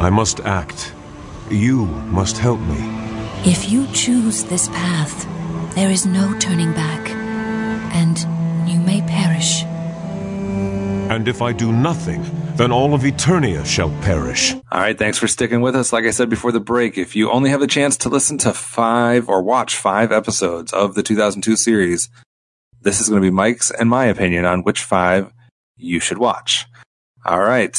I must act. You must help me. If you choose this path, there is no turning back, and you may perish. And if I do nothing, then all of Eternia shall perish. All right, thanks for sticking with us. Like I said before the break, if you only have a chance to listen to five or watch five episodes of the two thousand two series, this is going to be Mike's and my opinion on which five you should watch. All right,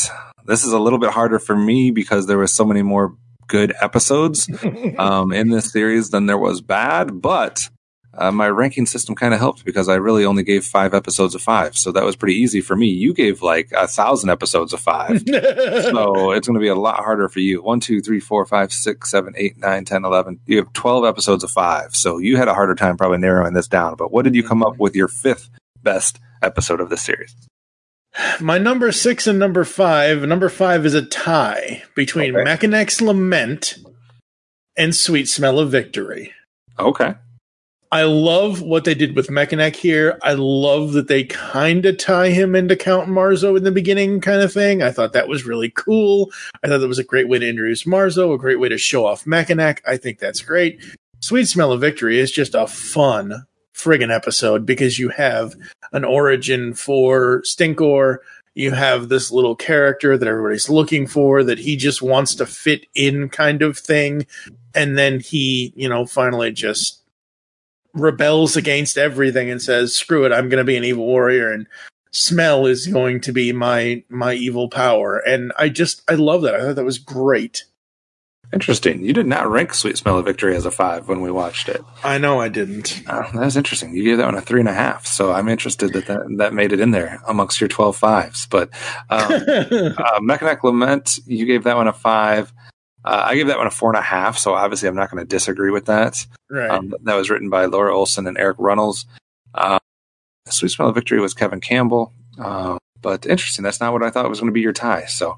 this is a little bit harder for me because there were so many more good episodes um, in this series than there was bad, but... Uh, my ranking system kind of helped because I really only gave five episodes of five. So that was pretty easy for me. You gave like a thousand episodes of five. So it's going to be a lot harder for you. One, two, three, four, five, six, seven, eight, nine, ten, eleven. You have twelve episodes of five. So you had a harder time probably narrowing this down. But what did you come up with your fifth best episode of this series? My number six and number five. Number five is a tie between okay. Machinac's Lament and Sweet Smell of Victory. Okay. I love what they did with Mechanac here. I love that they kind of tie him into Count Marzo in the beginning kind of thing. I thought that was really cool. I thought that was a great way to introduce Marzo, a great way to show off Mechanac. I think that's great. Sweet Smell of Victory is just a fun friggin' episode because you have an origin for Stinkor. You have this little character that everybody's looking for, that he just wants to fit in kind of thing. And then he, you know, finally just rebels against everything and says, screw it, I'm going to be an evil warrior, and smell is going to be my my evil power. And I just, I love that. I thought that was great. Interesting. You did not rank Sweet Smell of Victory as a five when we watched it. I know I didn't. Uh, that was interesting. You gave that one a three and a half, so I'm interested that that, that made it in there amongst your twelve fives. But um, uh, Mechanac Lament, you gave that one a five. Uh, I gave that one a four and a half, so obviously I'm not going to disagree with that. Right. Um, that was written by Laura Olson and Eric Runnels. Uh, Sweet Smell of Victory was Kevin Campbell. Uh, but interesting, that's not what I thought was going to be your tie. So,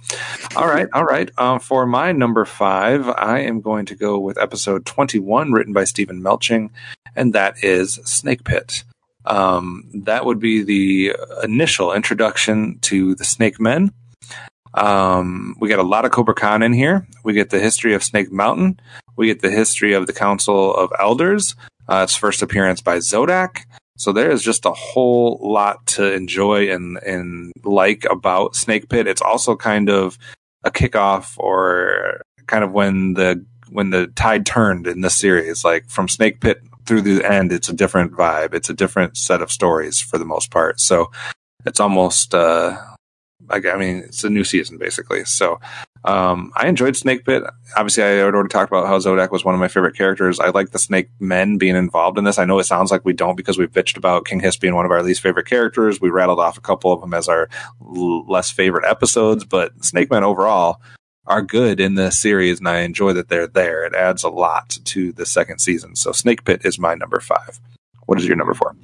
all right, all right. Um, for my number five, I am going to go with episode twenty-one, written by Stephen Melching, and that is Snake Pit. Um, that would be the initial introduction to the Snake Men. Um, we get a lot of Cobra Khan in here. We get the history of Snake Mountain. We get the history of the Council of Elders. Uh, its first appearance by Zodac. So there is just a whole lot to enjoy and, and like about Snake Pit. It's also kind of a kickoff, or kind of when the, when the tide turned in this series, like from Snake Pit through the end, it's a different vibe. It's a different set of stories for the most part. So it's almost, uh, I mean, it's a new season, basically. So um, I enjoyed Snake Pit. Obviously, I already talked about how Zodac was one of my favorite characters. I like the Snake Men being involved in this. I know it sounds like we don't, because we've bitched about King Hiss being one of our least favorite characters. We rattled off a couple of them as our less favorite episodes. But Snake Men overall are good in this series, and I enjoy that they're there. It adds a lot to the second season. So Snake Pit is my number five. What is your number four?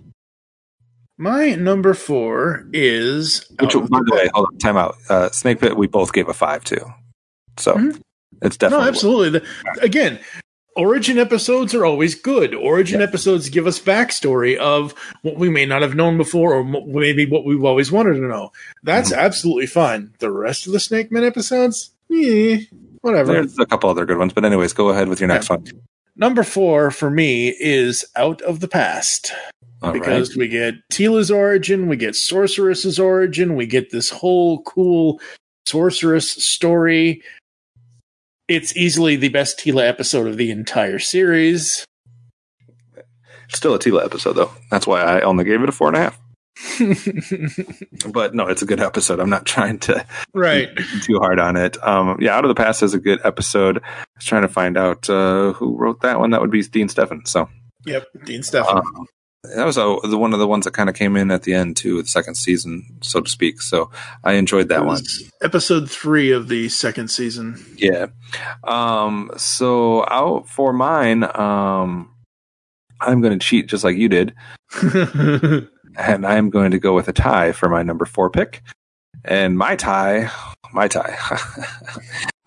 My number four is... Which, by the way, hold on, time out. Uh, Snake Pit, we both gave a five to. So, mm-hmm. It's definitely... No, absolutely. The, again, origin episodes are always good. Origin yeah. episodes give us backstory of what we may not have known before, or m- maybe what we've always wanted to know. That's mm-hmm. absolutely fine. The rest of the Snake Men episodes? Eh, whatever. There's a couple other good ones, but anyways, go ahead with your next yeah. one. Number four for me is Out of the Past. All because right. we get Teela's origin, we get Sorceress's origin, we get this whole cool Sorceress story. It's easily the best Teela episode of the entire series. Still a Teela episode, though. That's why I only gave it a four and a half. But no, it's a good episode. I'm not trying to right too hard on it. Um, yeah, Out of the Past is a good episode. I was trying to find out uh, who wrote that one. That would be Dean Stefan. So yep, Dean Stefan. Um, That was a, the one of the ones that kind of came in at the end, too, with the second season, so to speak. So I enjoyed that one. Episode three of the second season. Yeah. Um, so out for mine, um, I'm going to cheat just like you did. And I'm going to go with a tie for my number four pick. And Mai Tai, Mai Tai,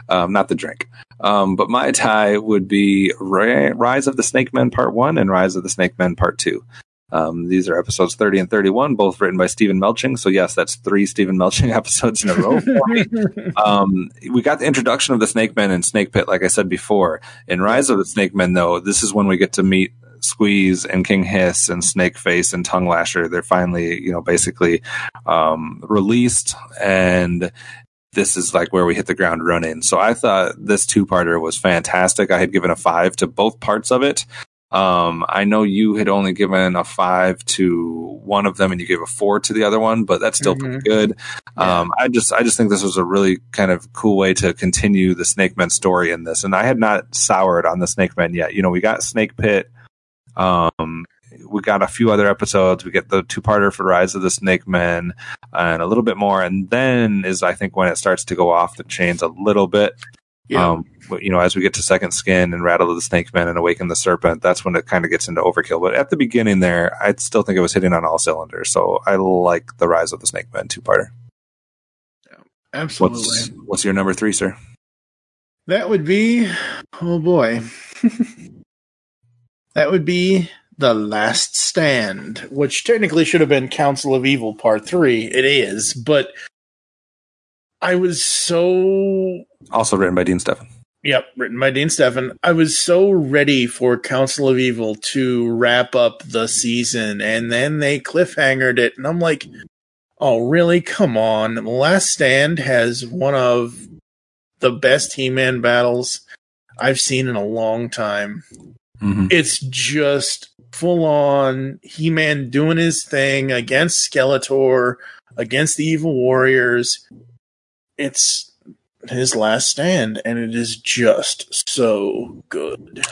um, not the drink, um, but Mai Tai would be Ra- Rise of the Snake Men Part one and Rise of the Snake Men Part two. Um, these are episodes thirty and thirty-one, both written by Steve Melching. So yes, that's three Steve Melching episodes in a row for me. Um, we got the introduction of the Snake Men and Snake Pit, like I said before. In Rise of the Snake Men, though, this is when we get to meet Squeeze and King Hiss and Snake Face and Tongue Lasher. They're finally, you know, basically um, released, and this is like where we hit the ground running. So I thought this two-parter was fantastic. I had given a five to both parts of it. Um, I know you had only given a five to one of them and you gave a four to the other one, but that's still mm-hmm. pretty good. Yeah. Um, I just, I just think this was a really kind of cool way to continue the Snake Men story in this. And I had not soured on the Snake Men yet. You know, we got Snake Pit. Um, we got a few other episodes. We get the two-parter for Rise of the Snake Men and a little bit more. And then is, I think, when it starts to go off the chains a little bit. Yeah. Um, you know, as we get to Second Skin and Rattle of the Snake Men and Awaken the Serpent, that's when it kind of gets into overkill. But at the beginning there, I still think it was hitting on all cylinders. So I like the Rise of the Snake Men two-parter. Absolutely. What's, what's your number three, sir? That would be, oh boy, that would be The Last Stand, which technically should have been Council of Evil Part three. It is, but I was so... Also written by Dean Stefan. Yep, written by Dean Stefan. I was so ready for Council of Evil to wrap up the season, and then they cliffhangered it, and I'm like, oh, really? Come on. The Last Stand has one of the best He-Man battles I've seen in a long time. Mm-hmm. It's just full-on He-Man doing his thing against Skeletor, against the evil warriors. It's his last stand, and it is just so good.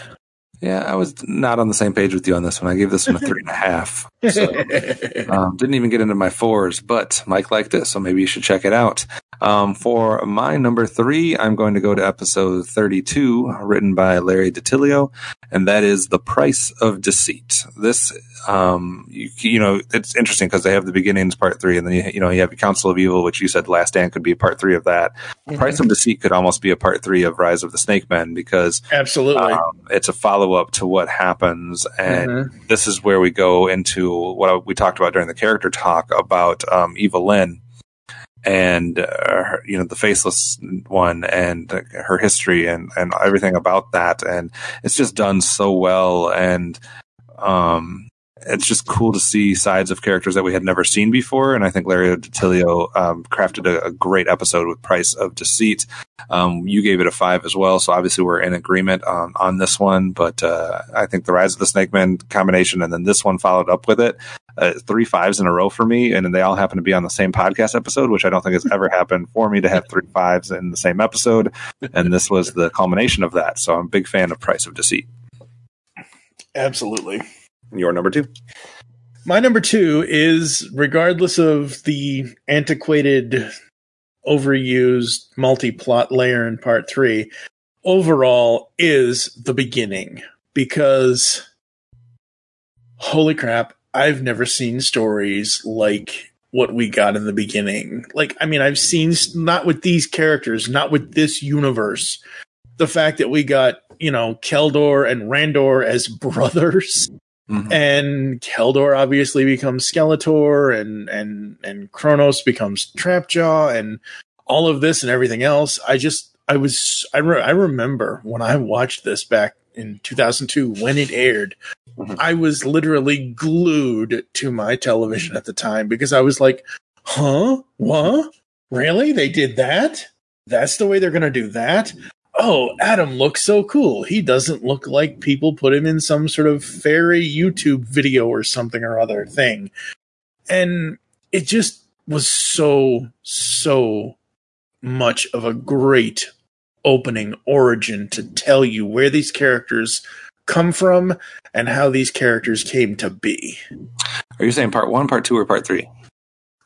Yeah, I was not on the same page with you on this one. I gave this one a three and a half. So, um, didn't even get into my fours, but Mike liked it, so maybe you should check it out. Um, for my number three, I'm going to go to episode thirty-two, written by Larry DiTilio, and that is The Price of Deceit. This, um, you, you know, it's interesting because they have the beginnings part three, and then, you, you know, you have Council of Evil, which you said Last Stand could be a part three of that. Mm-hmm. Price of Deceit could almost be a part three of Rise of the Snake Men because absolutely, um, it's a follow-up to what happens, and mm-hmm. this is where we go into what we talked about during the character talk about um, Evil Lyn. And, uh, you know, the faceless one and her history and, and everything about that. And it's just done so well. And um, it's just cool to see sides of characters that we had never seen before. And I think Larry DiTilio um, crafted a, a great episode with Price of Deceit. Um, you gave it a five as well. So obviously we're in agreement on, on this one. But uh, I think the Rise of the Snake Men combination and then this one followed up with it. Uh, three fives in a row for me, and they all happen to be on the same podcast episode, which I don't think has ever happened for me to have three fives in the same episode. And this was the culmination of that. So I'm a big fan of Price of Deceit. Absolutely. Your number two? My number two is, regardless of the antiquated, overused multi-plot layer in part three, overall is The Beginning, because holy crap, I've never seen stories like what we got in The Beginning. Like, I mean, I've seen, not with these characters, not with this universe, the fact that we got, you know, Keldor and Randor as brothers, mm-hmm. and Keldor obviously becomes Skeletor, and, and, and Kronos becomes Trapjaw, and all of this and everything else. I just, I was, I, re- I remember when I watched this back in two thousand two when it aired, mm-hmm. I was literally glued to my television at the time because I was like, huh? What? Really? They did that? That's the way they're going to do that? Oh, Adam looks so cool. He doesn't look like people put him in some sort of fairy YouTube video or something or other thing. And it just was so, so much of a great opening origin to tell you where these characters come from and how these characters came to be. Are you saying part one, part two, or part three?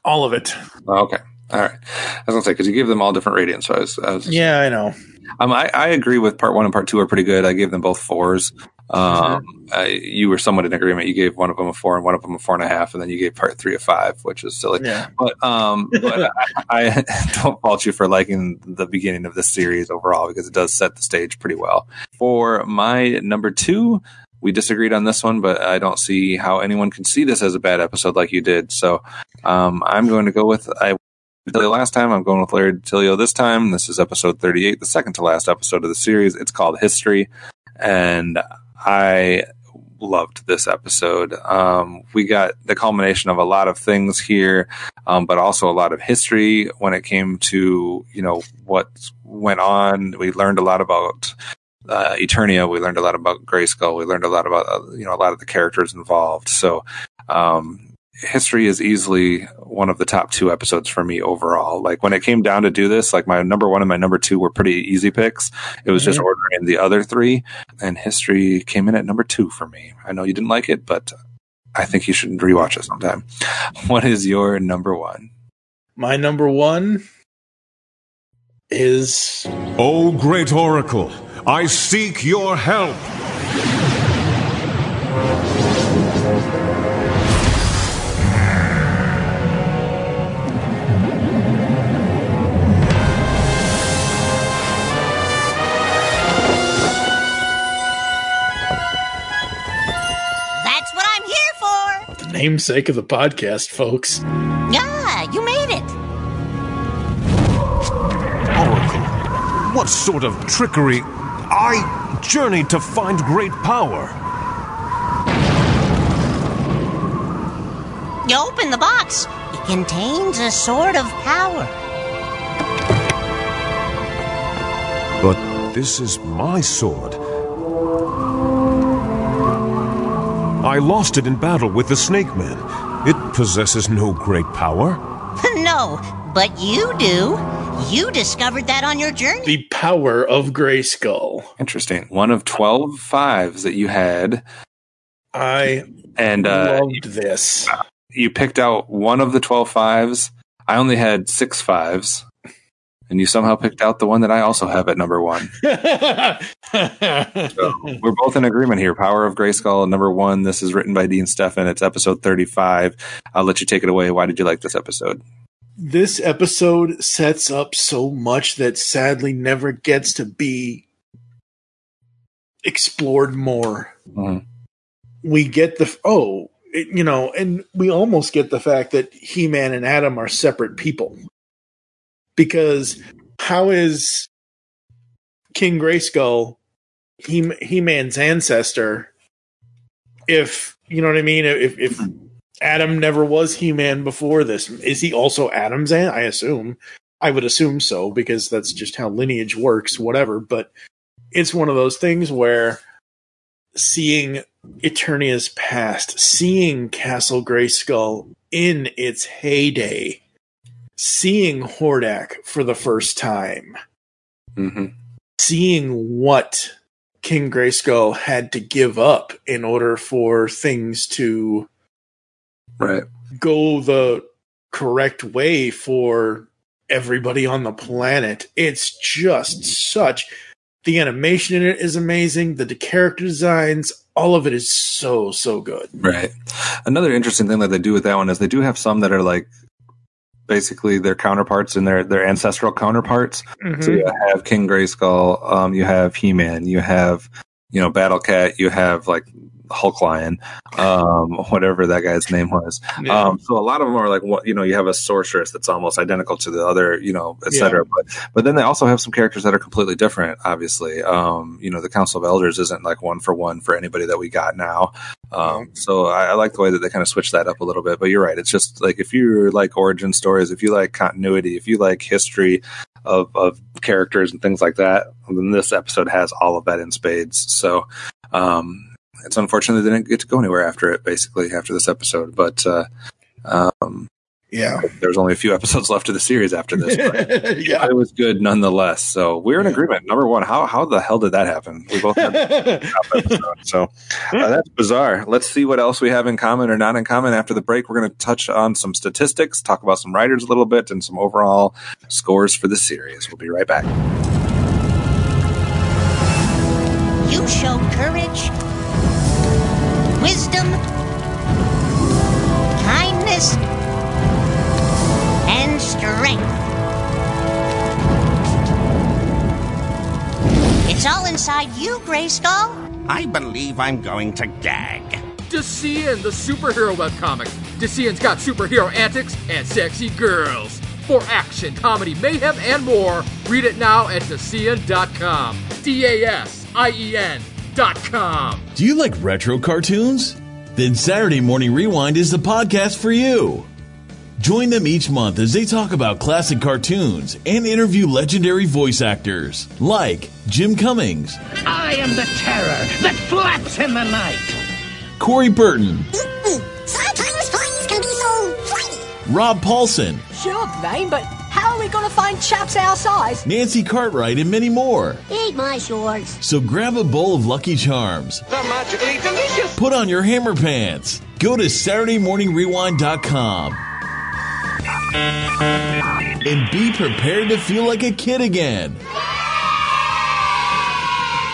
All of it. Oh, okay. All right. I was going to say, because you give them all different ratings. So I was, I was, yeah, I know. Um, I, I agree with part one and part two are pretty good. I gave them both fours. Um, uh, you were somewhat in agreement. You gave one of them a four and one of them a four and a half, and then you gave part three a five, which is silly. Yeah. But um, but I, I don't fault you for liking the beginning of this series overall, because it does set the stage pretty well. For my number two, we disagreed on this one, but I don't see how anyone can see this as a bad episode like you did. So um, I'm going to go with I. Last time, I'm going with Larry DiTilio this time. This is episode thirty-eight, the second to last episode of the series. It's called History, and I loved this episode. Um, we got the culmination of a lot of things here, um, but also a lot of history when it came to, you know, what went on. We learned a lot about uh, Eternia. We learned a lot about Grayskull. We learned a lot about, uh, you know, a lot of the characters involved. So, um, History is easily one of the top two episodes for me overall. Like, when it came down to do this, like, my number one and my number two were pretty easy picks. It was just ordering the other three, and History came in at number two for me. I know you didn't like it, but I think you should rewatch it sometime. What is your number one? My number one is... Oh, great Oracle, I seek your help. Namesake of the podcast, folks. Yeah, you made it. Oracle, what sort of trickery? I journeyed to find great power. You open the box. It contains a sword of power. But this is my sword. I lost it in battle with the Snake Man. It possesses no great power. No, but you do. You discovered that on your journey. The power of Grayskull. Interesting. One of twelve fives that you had. I and, uh, loved this. You picked out one of the twelve fives. I only had six fives. And you somehow picked out the one that I also have at number one. So we're both in agreement here. Power of Grayskull, number one. This is written by Dean Stefan. It's episode thirty-five. I'll let you take it away. Why did you like this episode? This episode sets up so much that sadly never gets to be explored more. Mm-hmm. We get the... Oh, it, you know, and we almost get the fact that He-Man and Adam are separate people. Because how is King Grayskull he He-Man's ancestor? If you know what I mean, if if Adam never was He-Man before this, is he also Adam's? An- I assume, I would assume so, because that's just how lineage works. Whatever, but it's one of those things where seeing Eternia's past, seeing Castle Grayskull in its heyday. Seeing Hordak for the first time, mm-hmm. seeing what King Grayskull had to give up in order for things to right. go the correct way for everybody on the planet. It's just such... The animation in it is amazing. The character designs, all of it is so, so good. Right. Another interesting thing that they do with that one is they do have some that are like basically their counterparts and their, their ancestral counterparts. Mm-hmm. So you have King Grayskull, um, you have He-Man, you have, you know, Battle Cat, you have like Hulk Lion, um, whatever that guy's name was. Yeah. Um, so a lot of them are like, what, you know, you have a sorceress that's almost identical to the other, you know, et cetera. Yeah. But, but then they also have some characters that are completely different, obviously. Um, you know, the Council of Elders isn't like one for one for anybody that we got now. Um, so I, I like the way that they kind of switch that up a little bit, but you're right. It's just like, if you like origin stories, if you like continuity, if you like history of, of characters and things like that, then this episode has all of that in spades. So, um, it's unfortunate they didn't get to go anywhere after it, basically after this episode, but, uh, um, yeah, there's only a few episodes left of the series after this. But yeah. It was good nonetheless. So we're in yeah. agreement. Number one, how how the hell did that happen? We both had a top episode. So uh, that's bizarre. Let's see what else we have in common or not in common. After the break, we're going to touch on some statistics, talk about some writers a little bit, and some overall scores for the series. We'll be right back. You showed courage, focus and strength. It's all inside you, Grayskull. I believe I'm going to gag. Decean, the superhero web comic. Decean's got superhero antics and sexy girls. For action, comedy, mayhem, and more, read it now at Dacien dot com. D A S I E N dot com. Do you like retro cartoons? Then Saturday Morning Rewind is the podcast for you. Join them each month as they talk about classic cartoons and interview legendary voice actors like Jim Cummings. I am the terror that flaps in the night. Corey Burton. Sometimes planes can be so frightening. Rob Paulson. Sure, Blaine, but how are we going to find chaps our size? Nancy Cartwright and many more. Eat my shorts. So grab a bowl of Lucky Charms. They're magically delicious. Put on your hammer pants. Go to Saturday Morning Rewind dot com. And be prepared to feel like a kid again.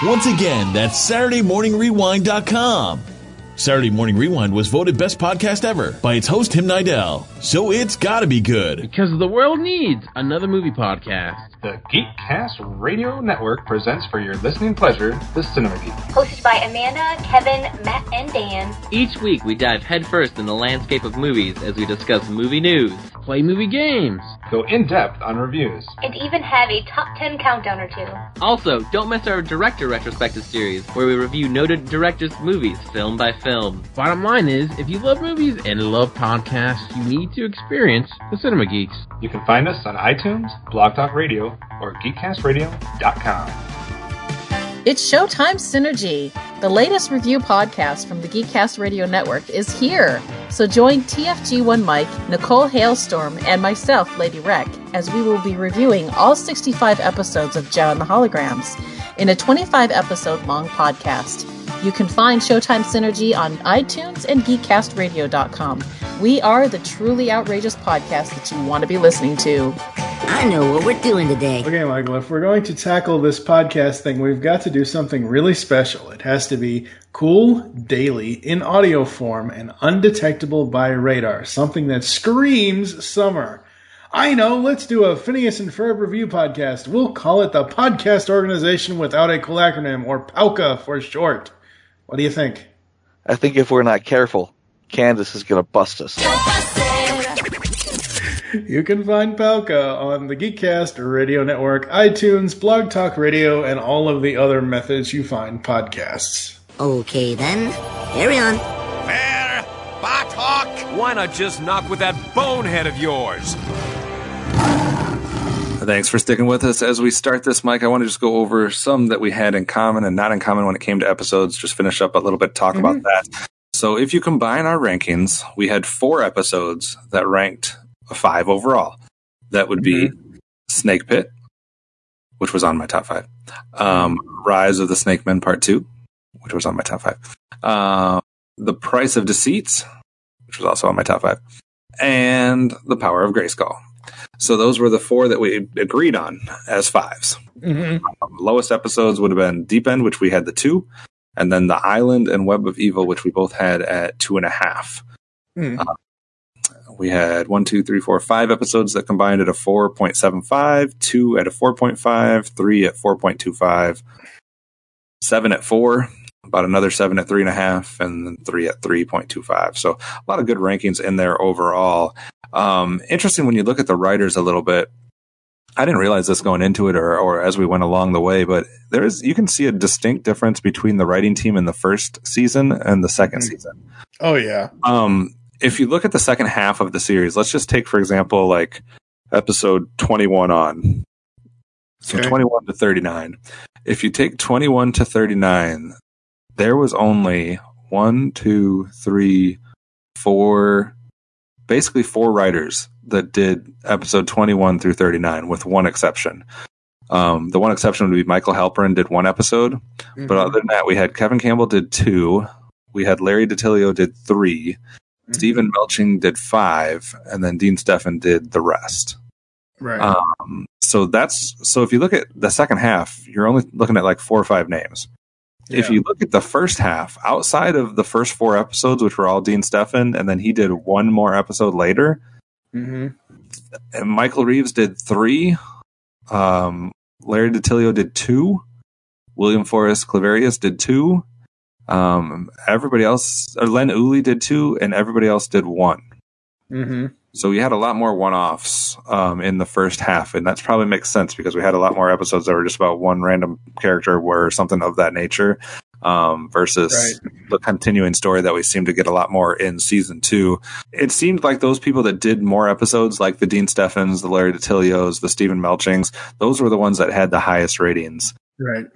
Once again, that's Saturday Morning Rewind dot com. Saturday Morning Rewind was voted best podcast ever by its host, Tim Nidell. So it's gotta be good. Because the world needs another movie podcast. The GeekCast Radio Network presents for your listening pleasure, The Cinema Geek. Hosted by Amanda, Kevin, Matt, and Dan. Each week we dive headfirst in the landscape of movies as we discuss movie news, play movie games, go in-depth on reviews, and even have a top ten countdown or two. Also, don't miss our director retrospective series where we review noted directors' movies film by film. Film. Bottom line is, if you love movies and love podcasts, you need to experience the Cinema Geeks. You can find us on iTunes, Blog Talk Radio, or geek cast radio dot com. It's Showtime Synergy. The latest review podcast from the GeekCast Radio Network is here. So join T F G one Mike, Nicole Hailstorm, and myself, Lady Wreck, as we will be reviewing all sixty-five episodes of Joe and the Holograms in a twenty-five episode long podcast. You can find Showtime Synergy on iTunes and geek cast radio dot com. We are the truly outrageous podcast that you want to be listening to. I know what we're doing today. Okay, Michael, if we're going to tackle this podcast thing, we've got to do something really special. It has to be cool, daily, in audio form, and undetectable by radar. Something that screams summer. I know, let's do a Phineas and Ferb review podcast. We'll call it the Podcast Organization Without a Cool Acronym, or PAWCA for short. What do you think? I think if we're not careful, Candace is going to bust us. You can find PAWCA on the GeekCast Radio Network, iTunes, Blog Talk Radio, and all of the other methods you find podcasts. Okay, then. Carry on. Fair, Bartok! Why not just knock with that bonehead of yours? Thanks for sticking with us. As we start this, Mike, I want to just go over some that we had in common and not in common when it came to episodes. Just finish up a little bit, talk mm-hmm. about that. So if you combine our rankings, we had four episodes that ranked a five overall. That would be mm-hmm. Snake Pit, which was on my top five. Um, Rise of the Snake Men Part two, which was on my top five. Uh, the Price of Deceits, which was also on my top five. And The Power of Grayskull. So those were the four that we agreed on as fives. Mm-hmm. Um, lowest episodes would have been Deep End, which we had the two, and then The Island and Web of Evil, which we both had at two and a half. Mm. Uh, we had one, two, three, four, five episodes that combined at a four point seven five, two at a four point five, three at four point two five, seven at four, about another seven at three and a half, and then three at three point two five. So a lot of good rankings in there overall. Um, interesting when you look at the writers a little bit. I didn't realize this going into it or, or as we went along the way, but there is, you can see a distinct difference between the writing team in the first season and the second season. Oh yeah. Um, if you look at the second half of the series, let's just take, for example, like episode twenty-one on. So okay. twenty-one to thirty-nine. If you take twenty-one to thirty-nine, there was only one, two, three, four, basically four writers that did episode twenty-one through thirty-nine, with one exception. Um, the one exception would be Michael Halperin did one episode. Mm-hmm. But other than that, we had Kevin Campbell did two. We had Larry DiTilio did three. Mm-hmm. Steven Melching did five. And then Dean Stefan did the rest. Right. Um, so that's so if you look at the second half, you're only looking at like four or five names. Yeah. If you look at the first half, outside of the first four episodes, which were all Dean Stefan, and then he did one more episode later, mm-hmm. and Michael Reeves did three, um, Larry DiTilio did two, William Forrest Claverius did two, um, everybody else, or Len Uli did two, and everybody else did one. Mm-hmm. So we had a lot more one-offs um, in the first half, and that's probably makes sense because we had a lot more episodes that were just about one random character or something of that nature um, versus right. the continuing story that we seem to get a lot more in season two. It seemed like those people that did more episodes, like the Dean Stefans, the Larry DiTilios, the Stephen Melchings, those were the ones that had the highest ratings. Right.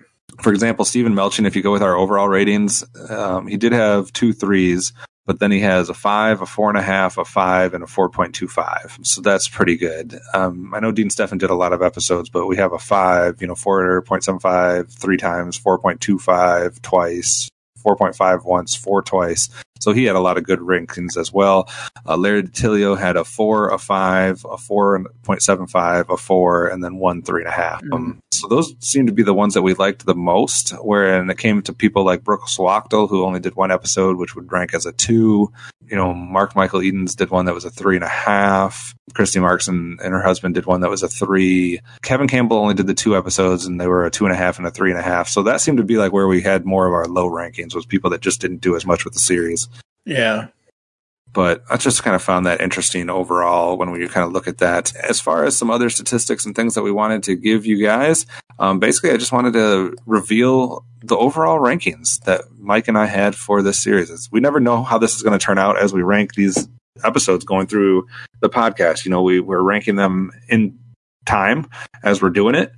For example, Stephen Melching, if you go with our overall ratings, um, he did have two threes. But then he has a five, a four and a half, a five, and a four point two five. So that's pretty good. Um, I know Dean Stefan did a lot of episodes, but we have a five, you know, four point seven five three times, four point two five twice, four point five once, four twice. So he had a lot of good rankings as well. Uh, Larry DiTilio had a four, a five, a four point seven five, a four, and then one, three and a half. Mm-hmm. Um, so those seem to be the ones that we liked the most, wherein it came to people like Brooke Swachtel, who only did one episode, which would rank as a two. You know, Mark Michael Edens did one that was a three and a half. Christy Marks and, and her husband did one that was a three. Kevin Campbell only did the two episodes, and they were a two and a half and a three and a half. So that seemed to be like where we had more of our low rankings, was people that just didn't do as much with the series. Yeah. But I just kind of found that interesting overall when we kind of look at that. As far as some other statistics and things that we wanted to give you guys, um, basically I just wanted to reveal the overall rankings that Mike and I had for this series. We never know how this is going to turn out as we rank these episodes going through the podcast. You know, we, we're ranking them in time as we're doing it,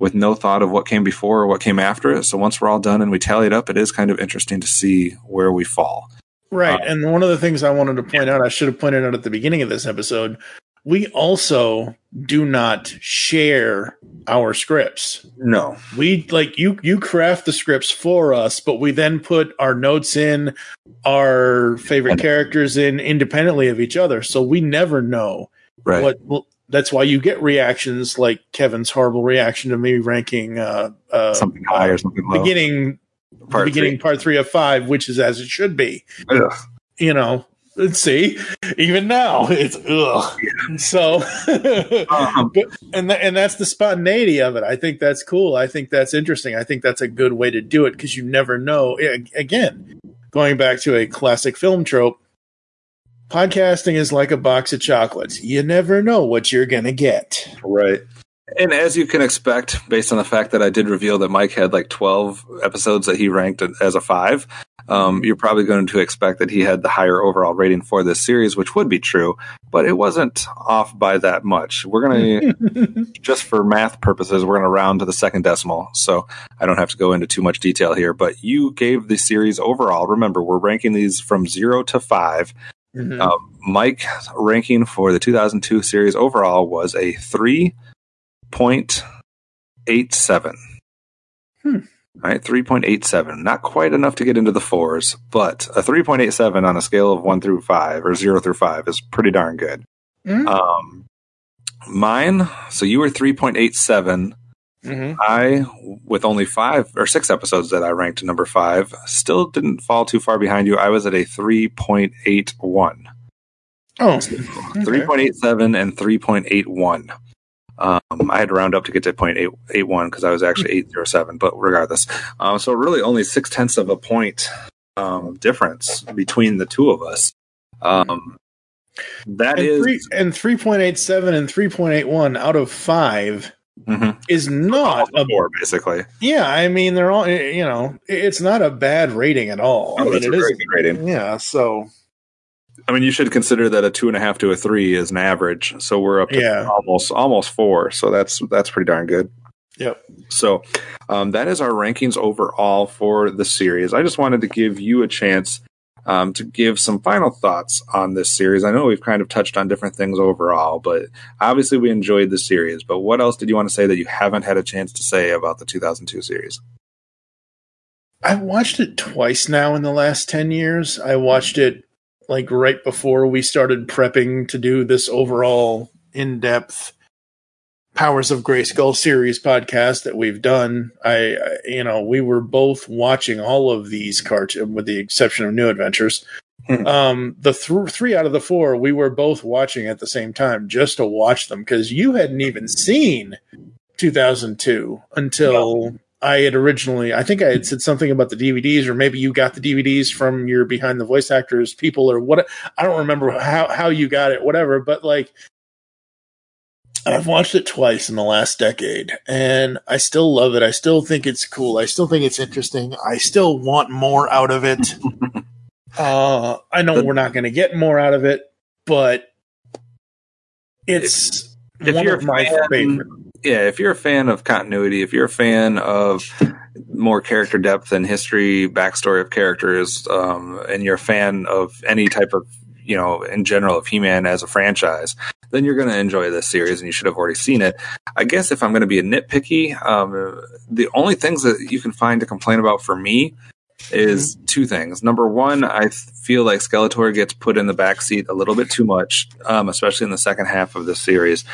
with no thought of what came before or what came after it. So once we're all done and we tally it up, it is kind of interesting to see where we fall. Right. And one of the things I wanted to point out, I should have pointed out at the beginning of this episode, we also do not share our scripts. No. We like you you craft the scripts for us, but we then put our notes in, our favorite characters in independently of each other. So we never know right. what well, that's why you get reactions like Kevin's horrible reaction to me ranking uh, uh, something high or something low. Beginning Part beginning three. Part three of five, which is as it should be. Ugh. You know, see, even now it's ugh. Yeah. So, um, but, and th- and that's the spontaneity of it. I think that's cool. I think that's interesting. I think that's a good way to do it because you never know. Again, going back to a classic film trope, podcasting is like a box of chocolates. You never know what you're gonna get. Right. And as you can expect, based on the fact that I did reveal that Mike had like twelve episodes that he ranked as a five, um, you're probably going to expect that he had the higher overall rating for this series, which would be true, but it wasn't off by that much. We're going to, just for math purposes, we're going to round to the second decimal. So I don't have to go into too much detail here, but you gave the series overall. Remember, we're ranking these from zero to five. Mm-hmm. Uh, Mike's ranking for the two thousand two series overall was a three. Point eight seven. Hmm. All right, three point eight seven. Not quite enough to get into the fours, but a three point eight seven on a scale of one through five or zero through five is pretty darn good. Mm-hmm. Um, mine. So you were three point eight seven. Mm-hmm. I, with only five or six episodes that I ranked number five, still didn't fall too far behind you. I was at a three point eight one. Oh, so okay. three point eight seven and three point eight one. Um, I had to round up to get to zero point eight eight one because I was actually eight oh seven, but regardless. Um, so really only six-tenths of a point um, difference between the two of us. Um, that and is... Three, and three point eight seven and three point eight one out of five mm-hmm. is not... All a four, basically. Yeah, I mean, they're all, you know, it's not a bad rating at all. Oh, I mean, it's it a is, very good rating. Yeah, so... I mean, you should consider that a two and a half to a three is an average. So we're up to yeah. almost almost four. So that's that's pretty darn good. Yep. So um, that is our rankings overall for the series. I just wanted to give you a chance um, to give some final thoughts on this series. I know we've kind of touched on different things overall, but obviously we enjoyed the series. But what else did you want to say that you haven't had a chance to say about the two thousand two series? I watched it twice now in the last ten years. I watched it like right before we started prepping to do this overall in-depth Powers of Grayskull series podcast that we've done, I, I you know, we were both watching all of these cartoons, with the exception of New Adventures. um, the th- three out of the four, we were both watching at the same time just to watch them, because you hadn't even seen two thousand two until... No. I had originally, I think I had said something about the D V Ds, or maybe you got the D V Ds from your Behind the Voice Actors people, or what. I don't remember how, how you got it, whatever. But like, I've watched it twice in the last decade, and I still love it. I still think it's cool. I still think it's interesting. I still want more out of it. uh, I know we're not going to get more out of it, but it's if, one if of my fan, favorite. Yeah, if you're a fan of continuity, if you're a fan of more character depth and history, backstory of characters, um, and you're a fan of any type of, you know, in general of He-Man as a franchise, then you're going to enjoy this series, and you should have already seen it. I guess if I'm going to be nitpicky, um, the only things that you can find to complain about for me is two things. Number one, I feel like Skeletor gets put in the backseat a little bit too much, um, especially in the second half of this series.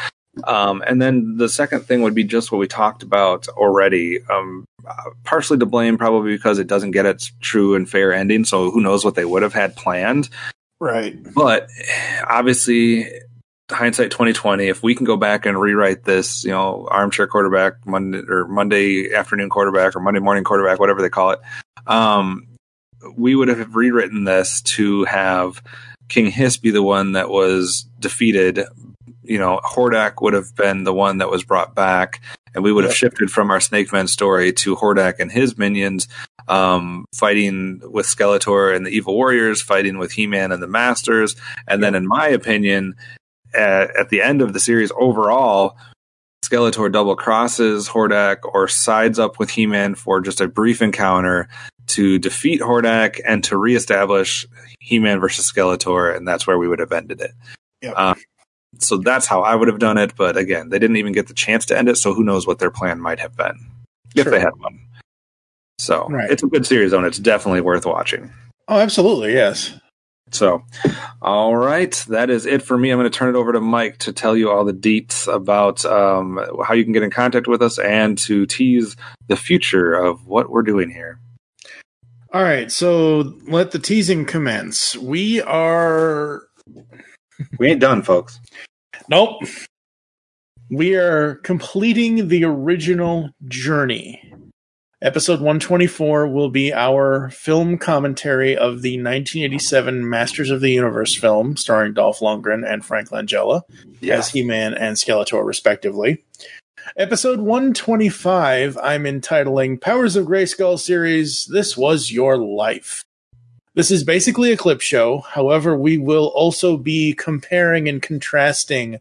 Um, and then the second thing would be just what we talked about already, um, partially to blame probably because it doesn't get its true and fair ending. So who knows what they would have had planned. Right. But obviously hindsight twenty twenty, if we can go back and rewrite this, you know, armchair quarterback Monday or Monday afternoon quarterback or Monday morning quarterback, whatever they call it. Um, we would have rewritten this to have King Hiss be the one that was defeated. You know, Hordak would have been the one that was brought back, and we would have shifted from our Snake Man story to Hordak and his minions um, fighting with Skeletor and the Evil Warriors, fighting with He-Man and the Masters. And then, in my opinion, at, at the end of the series overall, Skeletor double crosses Hordak or sides up with He-Man for just a brief encounter to defeat Hordak and to reestablish He-Man versus Skeletor, and that's where we would have ended it. Yeah. Um, So that's how I would have done it. But again, they didn't even get the chance to end it. So who knows what their plan might have been if sure. they had one. So right. It's a good series, though, and it's definitely worth watching. Oh, absolutely. Yes. So, all right. That is it for me. I'm going to turn it over to Mike to tell you all the deets about um, how you can get in contact with us and to tease the future of what we're doing here. All right. So let the teasing commence. We are... We ain't done, folks. Nope. We are completing the original journey. Episode one twenty-four will be our film commentary of the nineteen eighty-seven Masters of the Universe film, starring Dolph Lundgren and Frank Langella yeah. as He-Man and Skeletor, respectively. Episode one twenty-five, I'm entitling Powers of Grayskull Series, This Was Your Life. This is basically a clip show. However, we will also be comparing and contrasting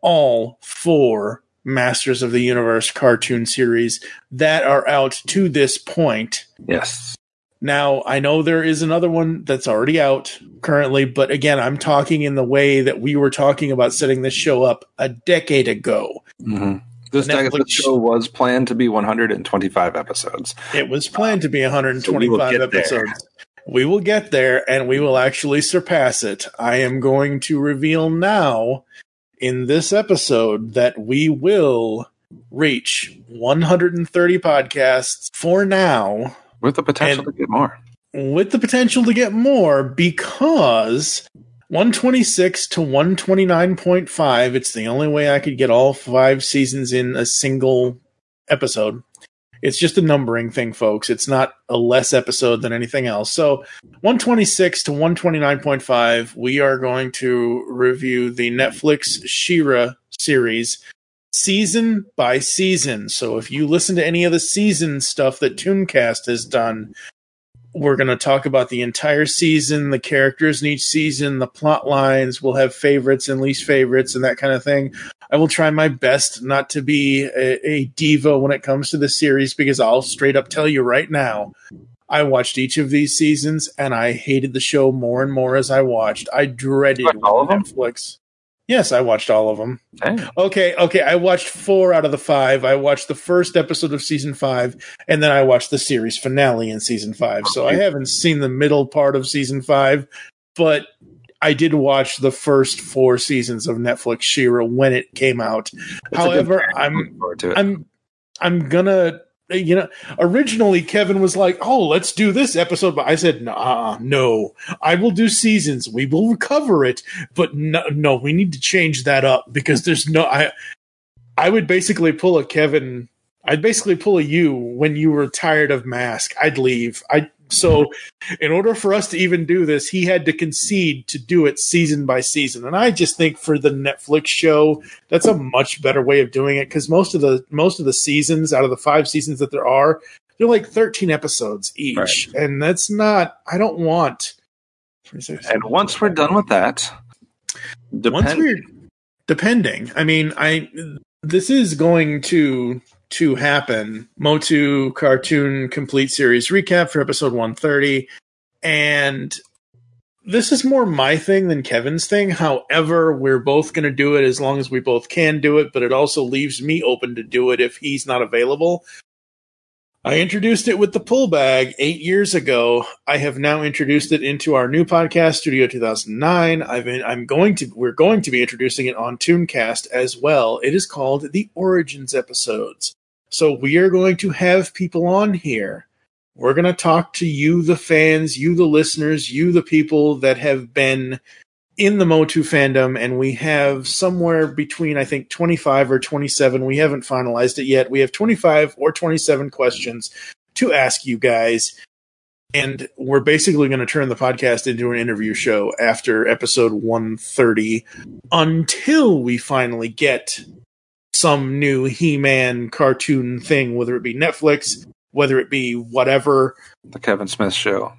all four Masters of the Universe cartoon series that are out to this point. Yes. Now, I know there is another one that's already out currently, but again, I'm talking in the way that we were talking about setting this show up a decade ago. Mm-hmm. This Netflix show was planned to be one hundred twenty-five episodes. It was planned to be one hundred twenty-five so episodes. There. We will get there, and we will actually surpass it. I am going to reveal now in this episode that we will reach one hundred thirty podcasts for now. With the potential to get more. With the potential to get more, because one twenty-six to one twenty-nine point five, it's the only way I could get all five seasons in a single episode. It's just a numbering thing, folks. It's not a less episode than anything else. So one twenty-six to one twenty-nine point five, we are going to review the Netflix She-Ra series season by season. So if you listen to any of the season stuff that Tooncast has done, we're going to talk about the entire season, the characters in each season, the plot lines. We'll have favorites and least favorites and that kind of thing. I will try my best not to be a, a diva when it comes to this series, because I'll straight up tell you right now, I watched each of these seasons and I hated the show more and more as I watched. I dreaded all of Netflix. Them? Yes, I watched all of them. Okay. okay, okay, I watched four out of the five. I watched the first episode of season five, and then I watched the series finale in season five. So I haven't seen the middle part of season five, but I did watch the first four seasons of Netflix She-Ra when it came out. That's However, I'm I'm I'm gonna you know originally Kevin was like, "Oh, let's do this episode," but I said, "Nah, no, I will do seasons. We will recover it, but no, no, we need to change that up because there's no I I would basically pull a Kevin. I'd basically pull a you when you were tired of Mask. I'd leave. I so in order for us to even do this, he had to concede to do it season by season. And I just think for the Netflix show, that's a much better way of doing it because most of the most of the seasons out of the five seasons that there are, they're like thirteen episodes each, right. And that's not. I don't want. And once we're done with that, depend- once we're depending. I mean, I this is going to. to happen. MOTU Cartoon Complete Series Recap for episode one thirty. And this is more my thing than Kevin's thing. However, we're both going to do it as long as we both can do it, but it also leaves me open to do it if he's not available. I introduced it with the pull bag eight years ago. I have now introduced it into our new podcast, Studio two thousand nine. I've been, I'm going to, we're going to be introducing it on Tooncast as well. It is called the Origins Episodes. So we are going to have people on here. We're going to talk to you, the fans, you, the listeners, you, the people that have been in the MOTU fandom. And we have somewhere between, I think, twenty-five or twenty-seven. We haven't finalized it yet. We have twenty-five or twenty-seven questions to ask you guys. And we're basically going to turn the podcast into an interview show after episode one thirty until we finally get some new He-Man cartoon thing, whether it be Netflix, whether it be whatever. The Kevin Smith Show.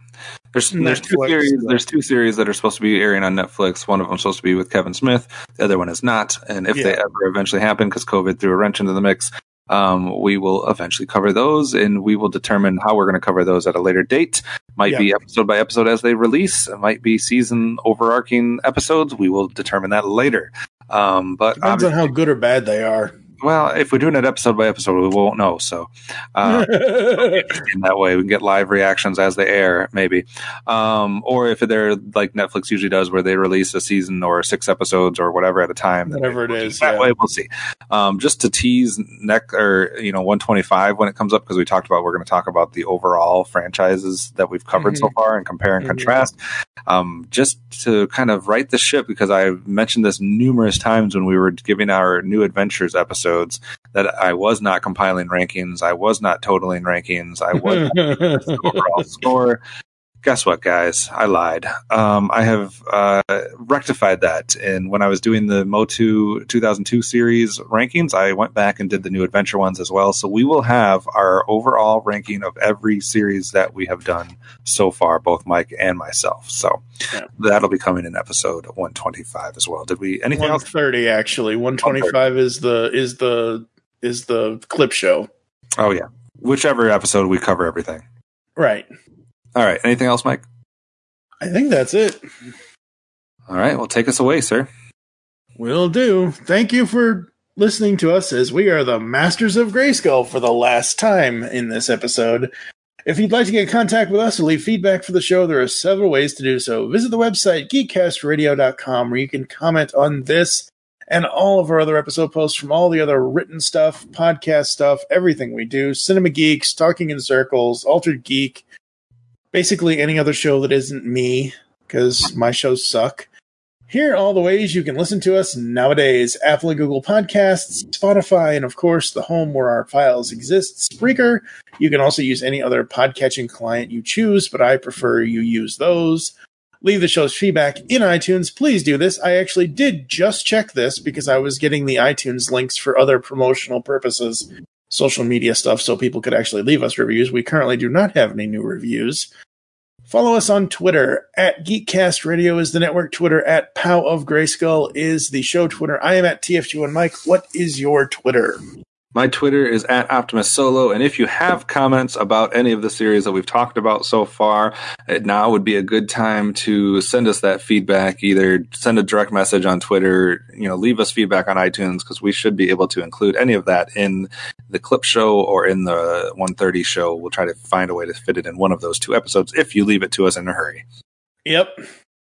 There's Netflix, there's two series there's two series that are supposed to be airing on Netflix. One of them is supposed to be with Kevin Smith. The other one is not. And if yeah. they ever eventually happen, because COVID threw a wrench into the mix, um, we will eventually cover those, and we will determine how we're going to cover those at a later date. Might yeah. be episode by episode as they release. It might be season overarching episodes. We will determine that later. Um, but depends on how good or bad they are. Well, if we're doing it episode by episode, we won't know. So uh, in that way, we can get live reactions as they air, maybe. Um, or if they're like Netflix usually does, where they release a season or six episodes or whatever at a time. Whatever it is. That yeah. way, we'll see. Um, just to tease neck or you know one twenty-five when it comes up, because we talked about we're going to talk about the overall franchises that we've covered mm-hmm. so far and compare and mm-hmm. contrast. Um, just to kind of right the ship, because I've mentioned this numerous times when we were giving our New Adventures episode. That I was not compiling rankings. I was not totaling rankings. I was the overall score. Guess what, guys? I lied. Um, I have uh, rectified that. And when I was doing the MOTU two thousand two series rankings, I went back and did the New Adventure ones as well. So we will have our overall ranking of every series that we have done so far, both Mike and myself. So yeah. that'll be coming in episode one twenty-five as well. Did we anything else? one thirty actually. one twenty-five is the is the is the clip show. Oh yeah. Whichever episode we cover everything. Right. All right. Anything else, Mike? I think that's it. All right. Well, take us away, sir. Will do. Thank you for listening to us as we are the Masters of Grayskull for the last time in this episode. If you'd like to get in contact with us or leave feedback for the show, there are several ways to do so. Visit the website, geek cast radio dot com, where you can comment on this and all of our other episode posts from all the other written stuff, podcast stuff, everything we do, Cinema Geeks, Talking in Circles, Altered Geek, basically any other show that isn't me, because my shows suck. Here are all the ways you can listen to us nowadays. Apple and Google Podcasts, Spotify, and of course, the home where our files exist, Spreaker. You can also use any other podcatching client you choose, but I prefer you use those. Leave the show's feedback in iTunes. Please do this. I actually did just check this because I was getting the iTunes links for other promotional purposes. Social media stuff so people could actually leave us reviews. We currently do not have any new reviews. Follow us on Twitter. At Geekcast Radio is the network Twitter. At Pow of Grayskull is the show Twitter. I am at T F G one. And Mike, what is your Twitter? My Twitter is at Optimus Solo, and if you have comments about any of the series that we've talked about so far, it now would be a good time to send us that feedback. Either send a direct message on Twitter, you know, leave us feedback on iTunes, because we should be able to include any of that in the clip show or in the one thirty show. We'll try to find a way to fit it in one of those two episodes if you leave it to us in a hurry. Yep.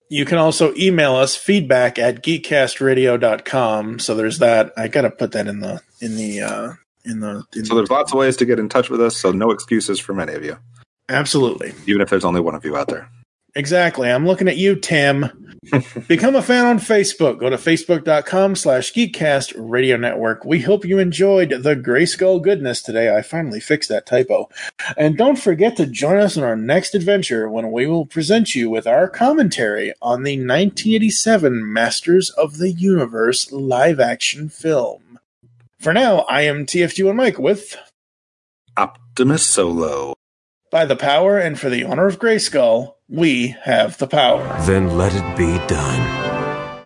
You can also email us feedback at geekcastradio dot com. So there's that. I gotta put that in the in the uh, in the. In so there's the- lots of ways to get in touch with us. So no excuses from any of you. Absolutely. Even if there's only one of you out there. Exactly. I'm looking at you, Tim. Become a fan on Facebook. Go to facebook dot com slash geekcast radio network. We hope you enjoyed the Grayskull goodness today. I finally fixed that typo. And don't forget to join us in our next adventure when we will present you with our commentary on the nineteen eighty-seven Masters of the Universe live-action film. For now, I am T F G and Mike with... Optimus Solo. By the power and for the honor of Grayskull, we have the power. Then let it be done.